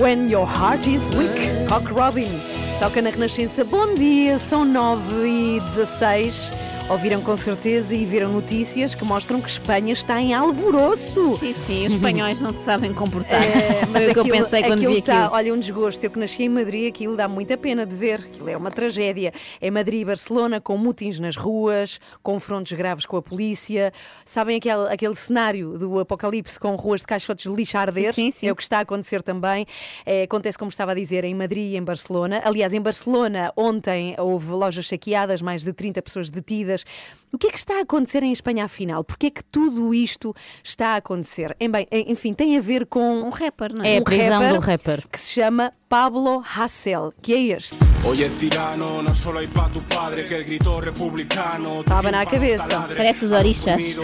When Your Heart Is Weak, Cock Robin. Toca na Renascença. Bom dia, são nove e dezasseis. Ouviram com certeza e viram notícias que mostram que Espanha está em alvoroço. Sim, sim, os espanhóis não se sabem comportar. É, mas é o que eu pensei quando vi aquilo. Tá, olha, um desgosto. Eu que nasci em Madrid, aquilo dá muita pena de ver. Aquilo é uma tragédia. Em Madrid e Barcelona, com mutins nas ruas, confrontos graves com a polícia. Sabem aquele, aquele cenário do apocalipse com ruas de caixotes de lixo a arder? Sim, sim. É o que está a acontecer também. É, acontece, como estava a dizer, em Madrid e em Barcelona. Aliás, em Barcelona, ontem houve lojas saqueadas, mais de trinta pessoas detidas. O que é que está a acontecer em Espanha afinal? Porque é que tudo isto está a acontecer? Bem, enfim, tem a ver com um rapper, não é? É a prisão um rapper do rapper que se chama Pablo Hasél, que é este. Estava na cabeça. Parece os orixás.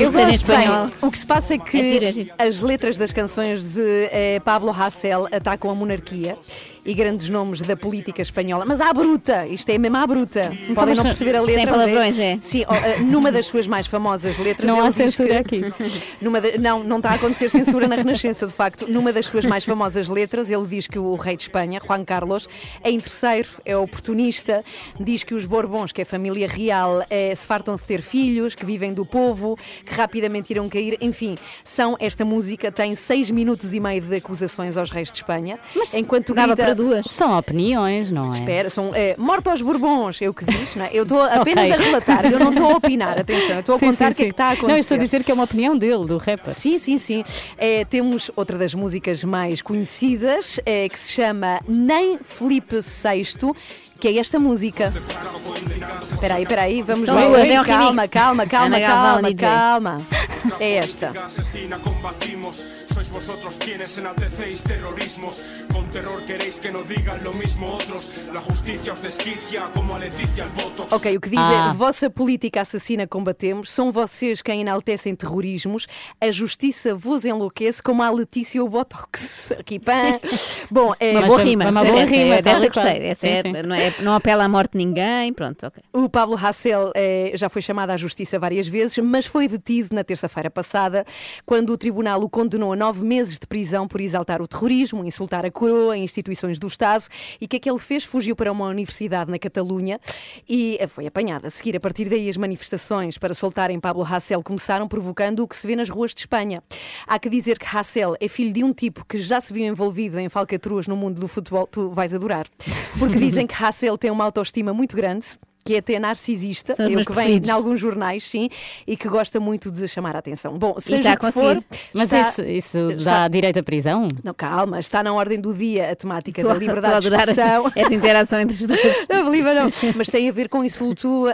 Eu gosto espanhol. Bem, o que se passa é que é giro, é giro. As letras das canções de eh, Pablo Hasél atacam a monarquia e grandes nomes da política espanhola. Mas à bruta, isto é mesmo à bruta. Então, podem não perceber a letra. Tem palavrões, é? Sim, oh, numa das suas mais famosas letras. Não há censura que... aqui. Numa de... Não, não está a acontecer censura na Renascença, de facto. Numa das suas mais famosas letras, ele diz que o rei de Espanha, Juan Carlos, é interesseiro, é oportunista, diz que os Borbons, que é a família real, é, se fartam de ter filhos, que vivem do povo, que rapidamente irão cair. Enfim, são, esta música tem seis minutos e meio de acusações aos reis de Espanha. Mas enquanto grita... para duas. São opiniões, não é? Espera, são é, mortos aos Borbons, é o que diz, não é? Eu estou apenas okay. a relatar, eu não estou a opinar, atenção, eu estou a sim, contar o que é que está a acontecer. Não, eu estou a dizer que é uma opinião dele, do rapper. Sim, sim, sim. É, temos outra das músicas mais conhecidas, é, que se chama Nem Filipe sexto, que é esta música. Espera aí, espera aí, vamos lá. Calma, calma, calma, calma, calma, calma. É esta. Ok, o que diz ah. é: vossa política assassina combatemos, são vocês quem enaltecem terrorismos, a justiça vos enlouquece como a Letícia o Botox. Aqui, pã. Bom, é uma boa rima. Uma boa rima, essa gostei. Essa é, não, é, não apela à morte de ninguém, pronto, ok. O Pablo Hasél é, já foi chamado à justiça várias vezes, mas foi detido na terça-feira passada, quando o tribunal o condenou a nove meses de prisão por exaltar o terrorismo, insultar a coroa, instituições do Estado, e que é que ele fez? Fugiu para uma universidade na Catalunha e foi apanhado. A seguir, a partir daí, as manifestações para soltarem Pablo Hasél começaram, provocando o que se vê nas ruas de Espanha. Há que dizer que Hasél é filho de um tipo que já se viu envolvido em falcatruas no mundo do futebol. Tu vais adorar, porque dizem que Hasél tem uma autoestima muito grande, que é até narcisista, é o que vem em alguns jornais, sim, e que gosta muito de chamar a atenção. Bom, seja o que for... Mas está, isso, isso está, dá direito à prisão? Não, calma, está na ordem do dia a temática estou, da liberdade de expressão. Essa interação entre os dois. Não, liberdade não. Mas tem a ver com insulto uh,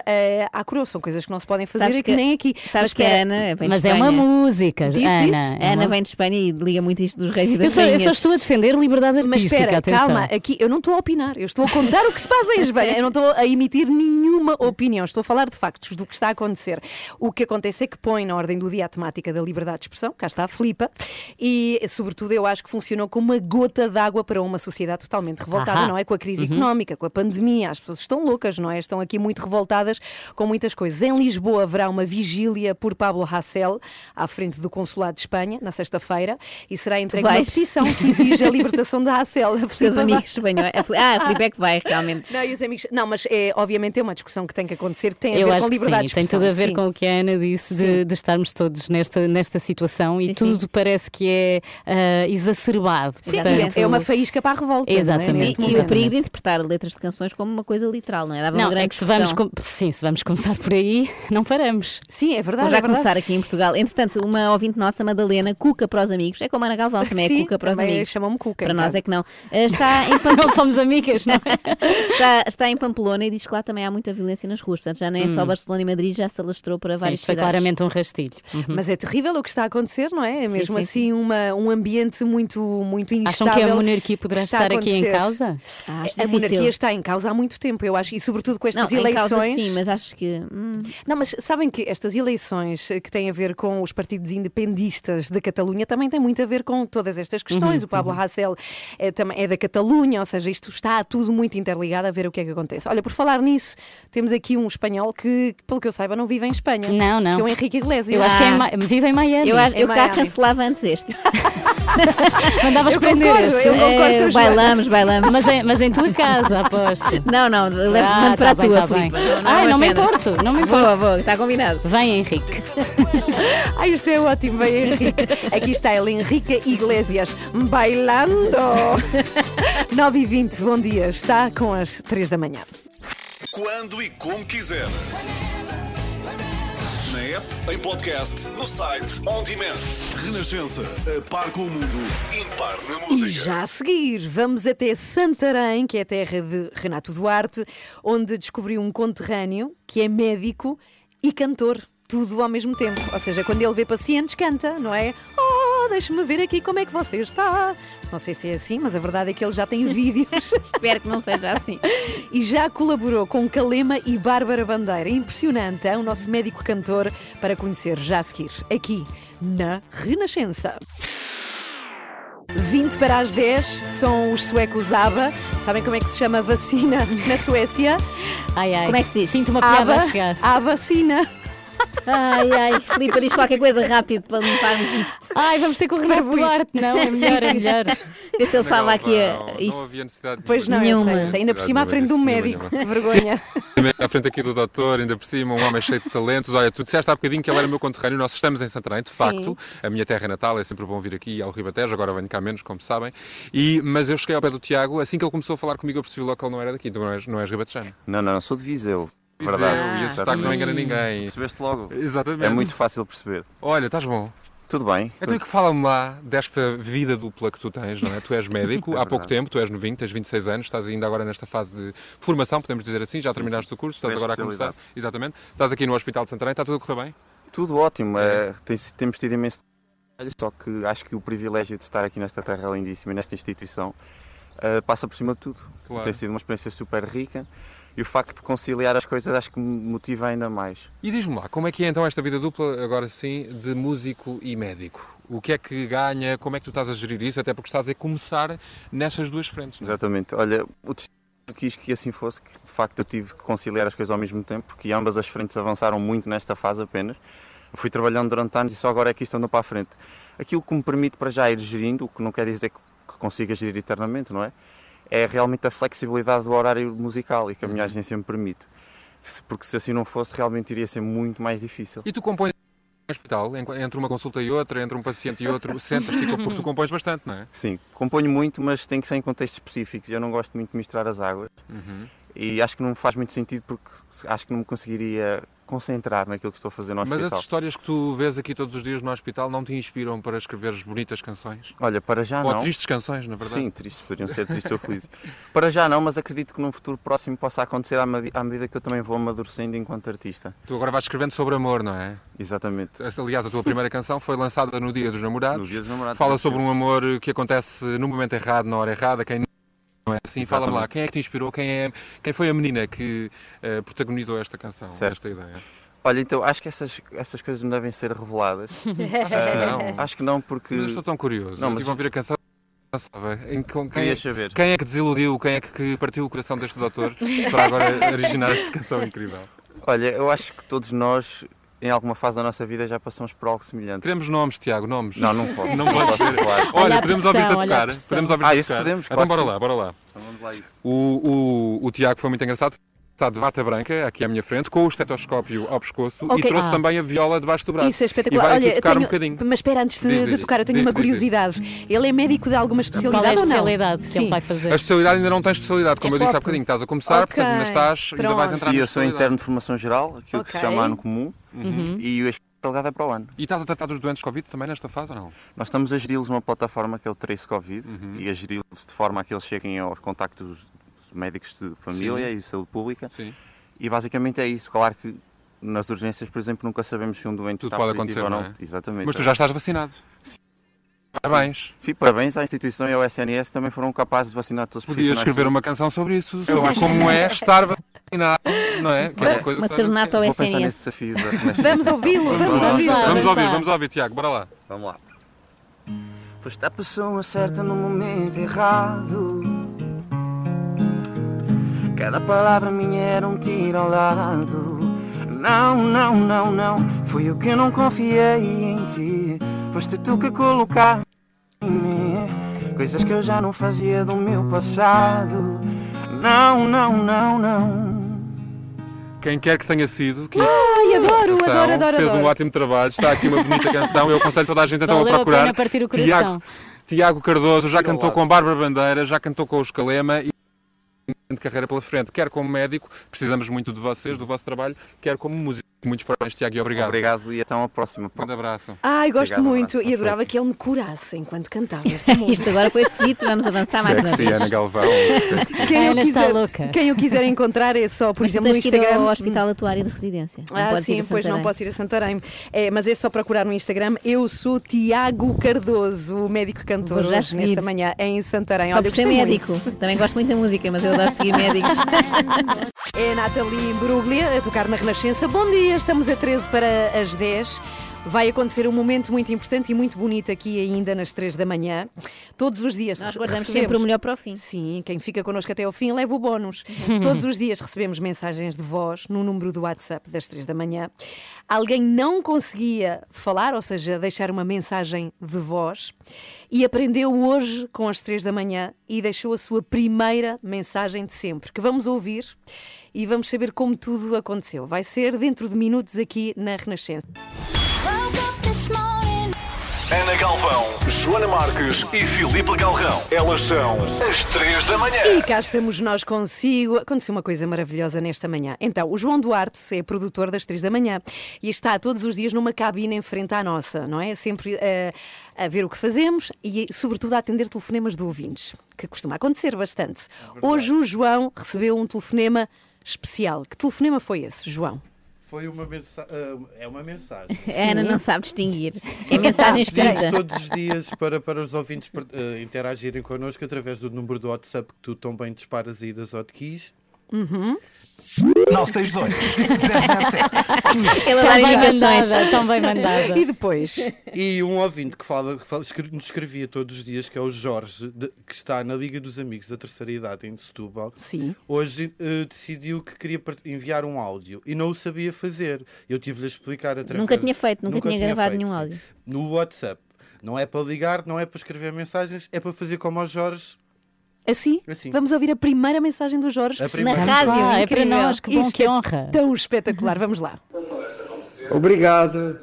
à coroa, são coisas que não se podem fazer aqui, que, nem aqui. Sabes mas que a Ana vem mas de Espanha. É uma música. Diz, Ana, diz? Ana, Ana vem de Espanha e liga muito isto dos reis e das rainhas. Eu só estou a defender liberdade artística, mas espera, calma, aqui eu não estou a opinar, eu estou a contar o que se passa em Espanha, eu não estou a emitir nenhum nenhuma opinião, estou a falar de factos do que está a acontecer. O que acontece é que põe na ordem do dia a temática da liberdade de expressão, cá está a Filipa, e sobretudo eu acho que funcionou como uma gota d'água para uma sociedade totalmente revoltada, ah-ha. Não é? Com a crise uhum. económica, com a pandemia, as pessoas estão loucas, não é? Estão aqui muito revoltadas com muitas coisas. Em Lisboa haverá uma vigília por Pablo Hasél à frente do Consulado de Espanha, na sexta-feira, e será entregue uma petição que exige a libertação de Hasél. Os teus amigos espanhóis. Ah, a Filipa é que vai, realmente. Não, e os amigos... não, mas é, obviamente é uma discussão que tem que acontecer, que tem a eu ver com liberdade de expressão. Tem tudo a ver sim. com o que a Ana disse de, de estarmos todos nesta, nesta situação e sim, tudo sim. parece que é uh, exacerbado. Sim, portanto... é uma faísca para a revolta. Exatamente. Não é? E o perigo de interpretar letras de canções como uma coisa literal, não é? Dava não, uma é que se vamos, com... sim, se vamos começar por aí, não paramos. Sim, é verdade. Vamos já é começar verdade. Aqui em Portugal. Entretanto, uma ouvinte nossa, Madalena, Cuca para os amigos, é como a Ana Galvão também, sim, é Cuca para os amigos. Chamam-me Cuca. Para então. Nós é que não. Está em Pamplona... não somos amigas, não é? está, está em Pamplona e diz que lá também há muita violência nas ruas, portanto já não é hum. só Barcelona e Madrid, já se alastrou para várias sim, isto cidades. Foi claramente um rastilho. Uhum. Mas é terrível o que está a acontecer, não é? É mesmo sim, assim sim. Uma, um ambiente muito, muito instável. Acham que a monarquia poderá estar aqui em causa? Ah, a difícil. Monarquia está em causa há muito tempo, eu acho, e sobretudo com estas não, eleições. Em causa, sim, mas acho que... Hum. Não, mas sabem que estas eleições que têm a ver com os partidos independistas da Catalunha também têm muito a ver com todas estas questões. Uhum. O Pablo Hasél é, é da Catalunha, ou seja, isto está tudo muito interligado, a ver o que é que acontece. Olha, por falar nisso, temos aqui um espanhol que, pelo que eu saiba, não vive em Espanha. Não, não. Que é o Henrique Iglesias. Eu acho que é, vive em Miami. Eu, eu, eu cá cancelava antes este. Mandavas eu prender concordo, este. Eu concordo é, com bailamos, bailamos. Mas em, mas em tua casa, aposto. Não, não, levo ah, tá para bem, a tua. Tá bem. Não, não, ai, não me importo, não me importo. Boa, boa, está combinado. Vem, Henrique. Ai, isto é ótimo, vem, Henrique. Aqui está ele, Henrique Iglesias, bailando. nove e vinte, bom dia. Está com as três da manhã. Quando e como quiser. Na app, em podcast, no site, on demand. Renascença, a par com o mundo, impar na música. E já a seguir, vamos até Santarém, que é a terra de Renato Duarte, onde descobriu um conterrâneo que é médico e cantor, tudo ao mesmo tempo. Ou seja, quando ele vê pacientes, canta, não é? Oh, deixa-me ver aqui como é que você está. Não sei se é assim, mas a verdade é que ele já tem vídeos. Espero que não seja assim. E já colaborou com Calema e Bárbara Bandeira. Impressionante, é o nosso médico-cantor para conhecer já a seguir, aqui na Renascença. vinte para as dez, são os suecos ABBA. Sabem como é que se chama vacina na Suécia? Ai, ai. Como é que se diz? Sinto uma piada ABBA, a chegar. A vacina. Ai, ai, Filipe, diz qualquer coisa rápido para limparmos isto. Ai, vamos ter que correr por arte, não? É melhor, é melhor. Vê se ele fala aqui a isto. Não havia necessidade de pois não, nenhuma. Eu sei, sei. Ainda por cima à frente de um médico, que vergonha. À frente aqui do doutor, ainda por cima, um homem cheio de talentos. Olha, tu disseste há bocadinho que ele era meu conterrâneo, nós estamos em Santarém, de facto. Sim. A minha terra natal, é sempre bom vir aqui ao Ribatejo, agora venho cá menos, como sabem. E, mas eu cheguei ao pé do Tiago, assim que ele começou a falar comigo, eu percebi logo que ele não era daqui, então não és, não és ribatejano. Não, não, sou de Viseu. Verdade. Ah, e esse sotaque não engana ninguém. Percebeste logo? Exatamente. É muito fácil perceber. Olha, estás bom? Tudo bem. Então tudo. Que fala-me lá desta vida dupla que tu tens, não é? Tu és médico, é há verdade. Pouco tempo, tu és novinho, tens vinte e seis anos, estás ainda agora nesta fase de formação, podemos dizer assim, já sim, terminaste sim. o curso, estás bem agora a começar. Exatamente. Estás aqui no Hospital de Santarém, está tudo a correr bem? Tudo ótimo. É. É, tem, temos tido imenso trabalho, só que acho que o privilégio de estar aqui nesta terra lindíssima, nesta instituição, uh, passa por cima de tudo. Claro. Tem sido uma experiência super rica. E o facto de conciliar as coisas acho que me motiva ainda mais. E diz-me lá, como é que é então esta vida dupla, agora sim, de músico e médico? O que é que ganha? Como é que tu estás a gerir isso? Até porque estás a começar nessas duas frentes. Não é? Exatamente. Olha, o destino quis que assim fosse, que de facto eu tive que conciliar as coisas ao mesmo tempo, porque ambas as frentes avançaram muito nesta fase apenas. Eu fui trabalhando durante anos e só agora é que isto andou para a frente. Aquilo que me permite para já ir gerindo, o que não quer dizer que consiga gerir eternamente, não é? É realmente a flexibilidade do horário musical e que a minha agência me permite. Porque se assim não fosse, realmente iria ser muito mais difícil. E tu compões no hospital, entre uma consulta e outra, entre um paciente e outro, sentas-te, porque tu compões bastante, não é? Sim, componho muito, mas tem que ser em contextos específicos. Eu não gosto muito de misturar as águas. Uhum. E acho que não me faz muito sentido, porque acho que não me conseguiria concentrar naquilo que estou a fazer no hospital. Mas as histórias que tu vês aqui todos os dias no hospital não te inspiram para escreveres bonitas canções? Olha, para já ou não. Ou tristes canções, na verdade? Sim, tristes, poderiam ser tristes ou felizes. Para já não, mas acredito que num futuro próximo possa acontecer à, med- à medida que eu também vou amadurecendo enquanto artista. Tu agora vais escrevendo sobre amor, não é? Exatamente. Aliás, a tua primeira canção foi lançada no Dia dos Namorados. No Dia dos Namorados. Fala sobre um amor que acontece no momento errado, na hora errada, quem não é assim? Fala-me lá, quem é que te inspirou? Quem, é, quem foi a menina que uh, protagonizou esta canção, certo. Esta ideia? Olha, então, acho que essas, essas coisas não devem ser reveladas. Acho que não. Acho que não, porque... Não estou tão curioso. Não, mas... Estive a ouvir a canção. Em, com, quem, quem é que desiludiu? Quem é que partiu o coração deste doutor para agora originar esta canção incrível? Olha, eu acho que todos nós... Em alguma fase da nossa vida já passamos por algo semelhante. Queremos nomes, Tiago, nomes. Não, não posso. Não posso ser. Claro. Olha, olha podemos pressão, ouvir-te a tocar. A podemos ouvir-te ah, a tocar. Isso podemos, claro. Então bora lá, bora lá. Então vamos lá isso. O, o, o Tiago foi muito engraçado. Está de bata branca, aqui à minha frente, com o estetoscópio ao pescoço okay. e trouxe ah. também a viola debaixo do braço. Isso é espetacular. Olha, tocar tenho... um bocadinho. Mas espera, antes de, diz, de tocar, eu tenho diz, uma curiosidade. Diz, diz. Ele é médico de alguma especialidade ou não? Qual é a especialidade que ele vai fazer? A especialidade ainda não tem especialidade, como é eu disse há bocadinho. Estás a começar, okay. portanto ainda estás, pronto. Ainda vais entrar. Sim, eu sou interno de formação geral, aquilo okay. que se chama ano comum, uhum. e a especialidade é para o ano. E estás a tratar dos doentes Covid também nesta fase ou não? Nós estamos a geri-los numa plataforma que é o Trace Covid uhum. e a geri-los de forma a que eles cheguem aos contactos médicos de família sim. e de saúde pública sim. e basicamente é isso, claro que nas urgências, por exemplo, nunca sabemos se um doente tudo está pode positivo ou não, não é? Exatamente. Mas tu já estás vacinado. Sim. Parabéns. Sim, parabéns à instituição e ao S N S também foram capazes de vacinar todos os podias escrever que... uma canção sobre isso, sobre como é estar vacinado, não é? Que é uma coisa uma serenata ao S N S. Vou pensar nesse desafio. Da... Vamos ouvi-lo, vamos ouvi-lo. Vamos ouvir, vamos ouvir, Tiago, bora lá. Vamos lá. Pois a pessoa certa no momento errado. Cada palavra minha era um tiro ao lado. Não, não, não, não. Foi eu que não confiei em ti. Foste tu que colocaste Coisas que eu já não fazia do meu passado. Não, não, não, não. Quem quer que tenha sido que Ai, adoro, canção, adoro, adoro Fez adoro. um ótimo trabalho. Está aqui uma bonita canção. Eu aconselho toda a gente então a procurar. Valeu a pena partir o coração. Tiago, Tiago Cardoso já cantou com a Bárbara Bandeira, já cantou com os Calema e de carreira pela frente, quer como médico, precisamos muito de vocês, do vosso trabalho, quer como músico. Muitos parabéns, Tiago, e obrigado. Obrigado e até uma próxima. Um grande abraço. Ai, gosto obrigado, muito abraço. E adorava que ele me curasse enquanto cantava esta música. Isto agora com este hit vamos avançar mais uma vez. Ana Galvão. Quem, eu quiser, louca. quem eu quiser encontrar é só, por mas exemplo, no Instagram. Mas ao hospital da tua área de residência. Não ah, sim, pois não posso ir a Santarém. É, mas é só procurar no Instagram. Eu sou Tiago Cardoso, o médico cantor hoje, nesta manhã, em Santarém. Só Olha, por ser médico. Muito. Também gosto muito da música, mas eu adoro seguir médicos. É Nathalie Bruglia a tocar na Renascença. Bom dia. Estamos a treze para as dez. Vai acontecer um momento muito importante e muito bonito aqui ainda nas três da manhã. Todos os dias Nós guardamos recebemos... sempre o melhor para o fim. Sim, quem fica connosco até ao fim leva o bónus. Todos os dias recebemos mensagens de voz no número do WhatsApp das três da manhã. Alguém não conseguia falar, ou seja, deixar uma mensagem de voz, e aprendeu hoje com as três da manhã e deixou a sua primeira mensagem de sempre, que vamos ouvir e vamos saber como tudo aconteceu. Vai ser dentro de minutos aqui na Renascença. Ana Galvão, Joana Marques e Filipe Galrão. Elas são as três da manhã. E cá estamos nós consigo. Aconteceu uma coisa maravilhosa nesta manhã. Então, o João Duarte é produtor das três da manhã e está todos os dias numa cabine em frente à nossa, não é? Sempre uh, a ver o que fazemos e, sobretudo, a atender telefonemas de ouvintes, que costuma acontecer bastante. Hoje o João recebeu um telefonema especial. Que telefonema foi esse, João? Foi uma mensa... É uma mensagem. A Ana não sabe distinguir. É mensagem escrita. Todos os dias para, para os ouvintes uh, interagirem connosco através do número do WhatsApp que tu tão bem disparas aí das hotkeys. Uhum. nove seis dois zero zero sete. Ela dá indicações. Tão bem mandada. E depois? E um ouvinte que, fala, que fala, nos escrevia todos os dias, que é o Jorge, de, que está na Liga dos Amigos da Terceira Idade em Setúbal. Sim. Hoje uh, decidiu que queria enviar um áudio e não o sabia fazer. Eu tive-lhe a explicar através... Nunca tinha feito, nunca, nunca tinha, tinha gravado feito, nenhum áudio. Sim. No WhatsApp. Não é para ligar, não é para escrever mensagens, é para fazer como o Jorge... Assim? assim, vamos ouvir a primeira mensagem do Jorge na rádio. Ah, é para nós, que bom, Isto que honra. É tão espetacular, vamos lá. Obrigado.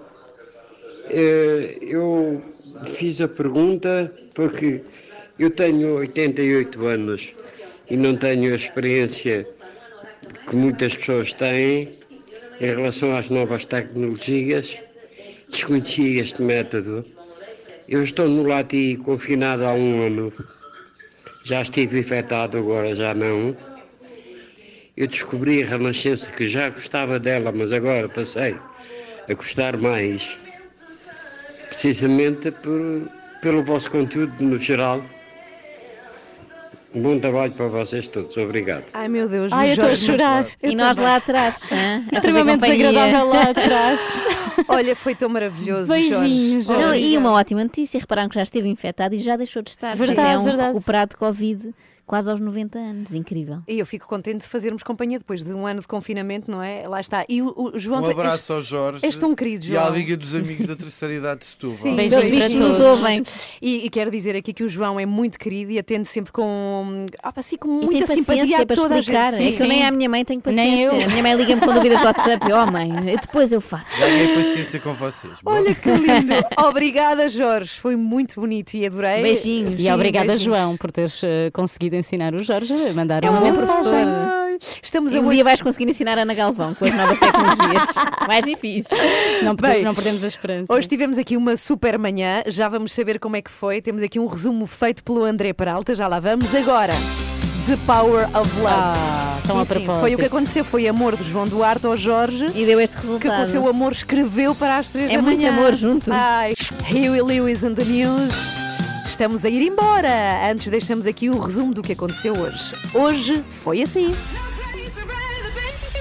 Eu fiz a pergunta porque eu tenho oitenta e oito anos e não tenho a experiência que muitas pessoas têm em relação às novas tecnologias. Desconhecia este método. Eu estou no Lati confinado há um ano. Já estive infectado, agora já não. Eu descobri a Renascença, que já gostava dela, mas agora passei a gostar mais. Precisamente por, pelo vosso conteúdo no geral. Um bom trabalho para vocês todos. Obrigado. Ai, meu Deus. Ai, eu estou a chorar. Eu e nós também. Lá atrás. Hã? Extremamente desagradável lá atrás. Olha, foi tão maravilhoso, beijinhos, Jorge. Não, e uma ótima notícia. Repararam que já esteve infectado e já deixou de estar. Verdade, é um verdade. Recuperado de Covid quase aos noventa anos. Incrível. E eu fico contente de fazermos companhia depois de um ano de confinamento, não é? Lá está. E o, o João... Um abraço este, ao Jorge. És tão querido, João. E à Liga dos Amigos da Terceira Idade de Setúbal. Sim, beijinhos para todos. Ouvem. E, e quero dizer aqui que o João é muito querido e atende sempre com... Ah, assim, com muita simpatia a toda a gente. Sim, é que nem a minha mãe tenho paciência. Nem eu. A minha mãe liga-me com dúvidas do WhatsApp. Oh, mãe, depois eu faço. Ganhei paciência com vocês. Bom. Olha que lindo. Obrigada, Jorge. Foi muito bonito e adorei. Beijinhos. Sim, e obrigada, beijinhos. João, por teres uh, conseguido de ensinar o Jorge a mandar é uma mensagem. Estamos a um oito... dia vais conseguir ensinar a Ana Galvão com as novas tecnologias. Mais difícil. Não, pode, Bem, não perdemos a esperança. Hoje tivemos aqui uma super manhã. Já vamos saber como é que foi. Temos aqui um resumo feito pelo André Peralta. Já lá vamos. Agora, The Power of Love. Ah, sim, sim. Foi o que aconteceu. Foi amor do João Duarte ao Jorge. E deu este resultado. Que com o seu amor escreveu para as três é da manhã. É muito amor junto. Ai. Huey Lewis and the News. Estamos a ir embora. Antes deixamos aqui o resumo do que aconteceu hoje. Hoje foi assim.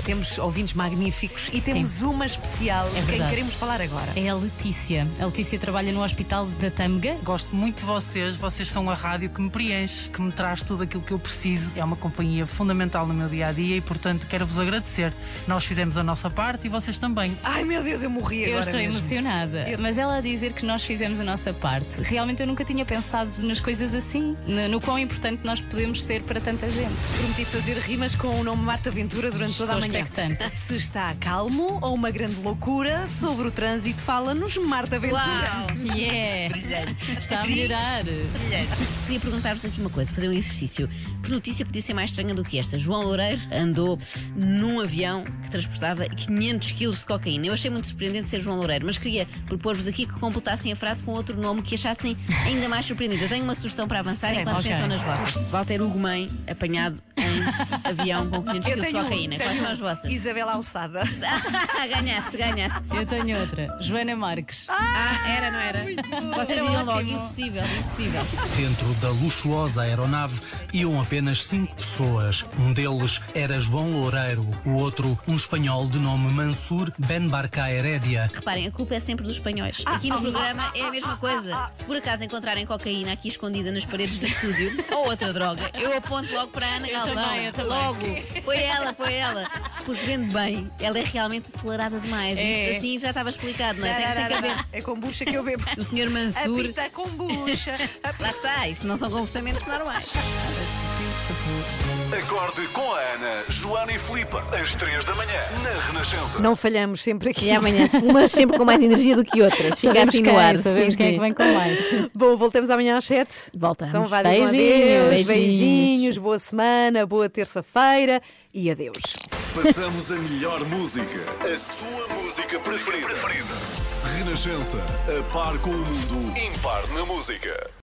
Temos ouvintes magníficos e sim, temos uma especial é quem queremos falar agora. É a Letícia. A Letícia trabalha no Hospital da Tâmega. Gosto muito de vocês. Vocês são a rádio que me preenche, que me traz tudo aquilo que eu preciso. É uma companhia fundamental no meu dia-a-dia e, portanto, quero-vos agradecer. Nós fizemos a nossa parte e vocês também. Ai, meu Deus, eu morri agora. Eu estou mesmo emocionada. Eu... Mas ela a dizer que nós fizemos a nossa parte. Realmente eu nunca tinha pensado nas coisas assim, no, no quão importante nós podemos ser para tanta gente. Prometi fazer rimas com o nome Marta Ventura durante toda a manhã. Expectante. Se está calmo ou uma grande loucura, sobre o trânsito fala-nos Marta Ventura. Uau. Yeah. Brilhante. Está a melhorar. Brilhante. Queria perguntar-vos aqui uma coisa, fazer um exercício. Que notícia podia ser mais estranha do que esta? João Loureiro andou num avião que transportava quinhentos quilos de cocaína. Eu achei muito surpreendente ser João Loureiro, mas queria propor-vos aqui que completassem a frase com outro nome que achassem ainda mais surpreendente. Eu tenho uma sugestão para avançar enquanto okay. pensam nas vossas. Valter Hugo Mãe, apanhado em avião com quinhentos quilos de cocaína. Quais são as vossas? Isabela Alçada. Ganhaste, ganhaste. Eu tenho outra. Joana Marques. Ah, ah era, não era? Muito bom. Vocês viram logo, impossível, impossível. Dentro da luxuosa aeronave iam apenas cinco pessoas. Um deles era João Loureiro, o outro um espanhol de nome Mansur Ben Barca Herédia. Reparem, a culpa é sempre dos espanhóis. Aqui no programa é a mesma coisa. Se por acaso encontrarem cocaína aqui escondida nas paredes do estúdio, ou outra droga, eu aponto logo para a Ana Galvão. Logo, foi ela, foi ela. Porque vendo bem, ela é realmente acelerada demais. É. Isso assim já estava explicado, não é? Tem, tem que haver. É kombucha que eu bebo. O senhor Mansur. A pita kombucha. Lá está, isto não são comportamentos normais. Acorde com a Ana, Joana e Filipe, às três da manhã, na Renascença. Não falhamos sempre aqui. E amanhã, umas sempre com mais energia do que outras. Fica assim no ar. Sabemos quem é que vem com mais. Bom, voltamos amanhã às sete. Voltamos. Então, vá, beijinhos, beijinhos, beijinhos, boa semana, boa terça-feira e adeus. Passamos a melhor música, a sua música preferida. preferida. Renascença, a par com o mundo, impar na música.